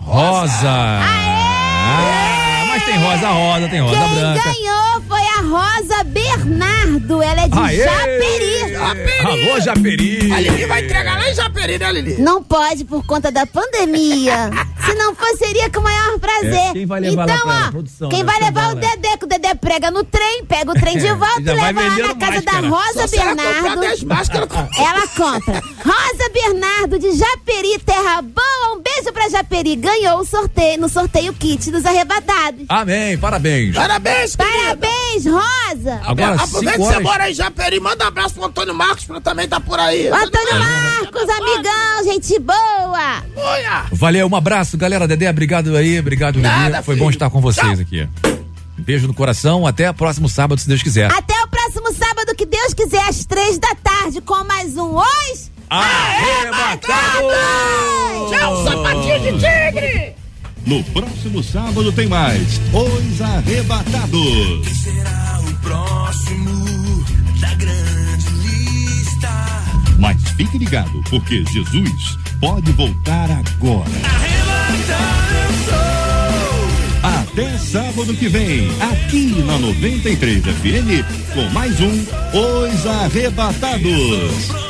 rosa. Aê! Ah, mas tem rosa rosa, tem rosa Quem branca. Quem ganhou foi a Rosa Bernardo, ela é de Aê, Japeri. Japeri. Alô, Japeri. A Lili vai entregar lá em Japeri, né, Lili? Não pode, por conta da pandemia. Se não for, seria com o maior prazer. É, quem vai levar então, lá ó, produção, quem né? vai levar o Dedé, que o Dedé prega no trem, pega o trem de volta e leva lá na casa máscara. da Rosa Só Bernardo. Ela compra. Rosa Bernardo, de Japeri, terra boa, um beijo pra Japeri. Ganhou o sorteio, no sorteio kit dos Arrebatados. Amém, parabéns. Parabéns, querida. Parabéns, Rosa. Agora, aproveita que você mora aí, Japeri, manda um abraço pro Antônio Marcos, pra também tá por aí. Antônio Marcos, amigão, gente boa. Boa. Valeu, um abraço, galera. Dedé, obrigado aí, obrigado, Lili. Foi bom estar com vocês aqui. Beijo no coração, até o próximo sábado, se Deus quiser. Até o próximo sábado, que Deus quiser, às três da tarde, com mais um Os Arrebatados. Tchau, sapatinho de tigre. No próximo sábado tem mais Os Arrebatados. Quem será o próximo da grande lista? Mas fique ligado, porque Jesus pode voltar agora. Arrebatado eu sou. Até sábado que vem, aqui na noventa e três F M, com mais um Os Arrebatados.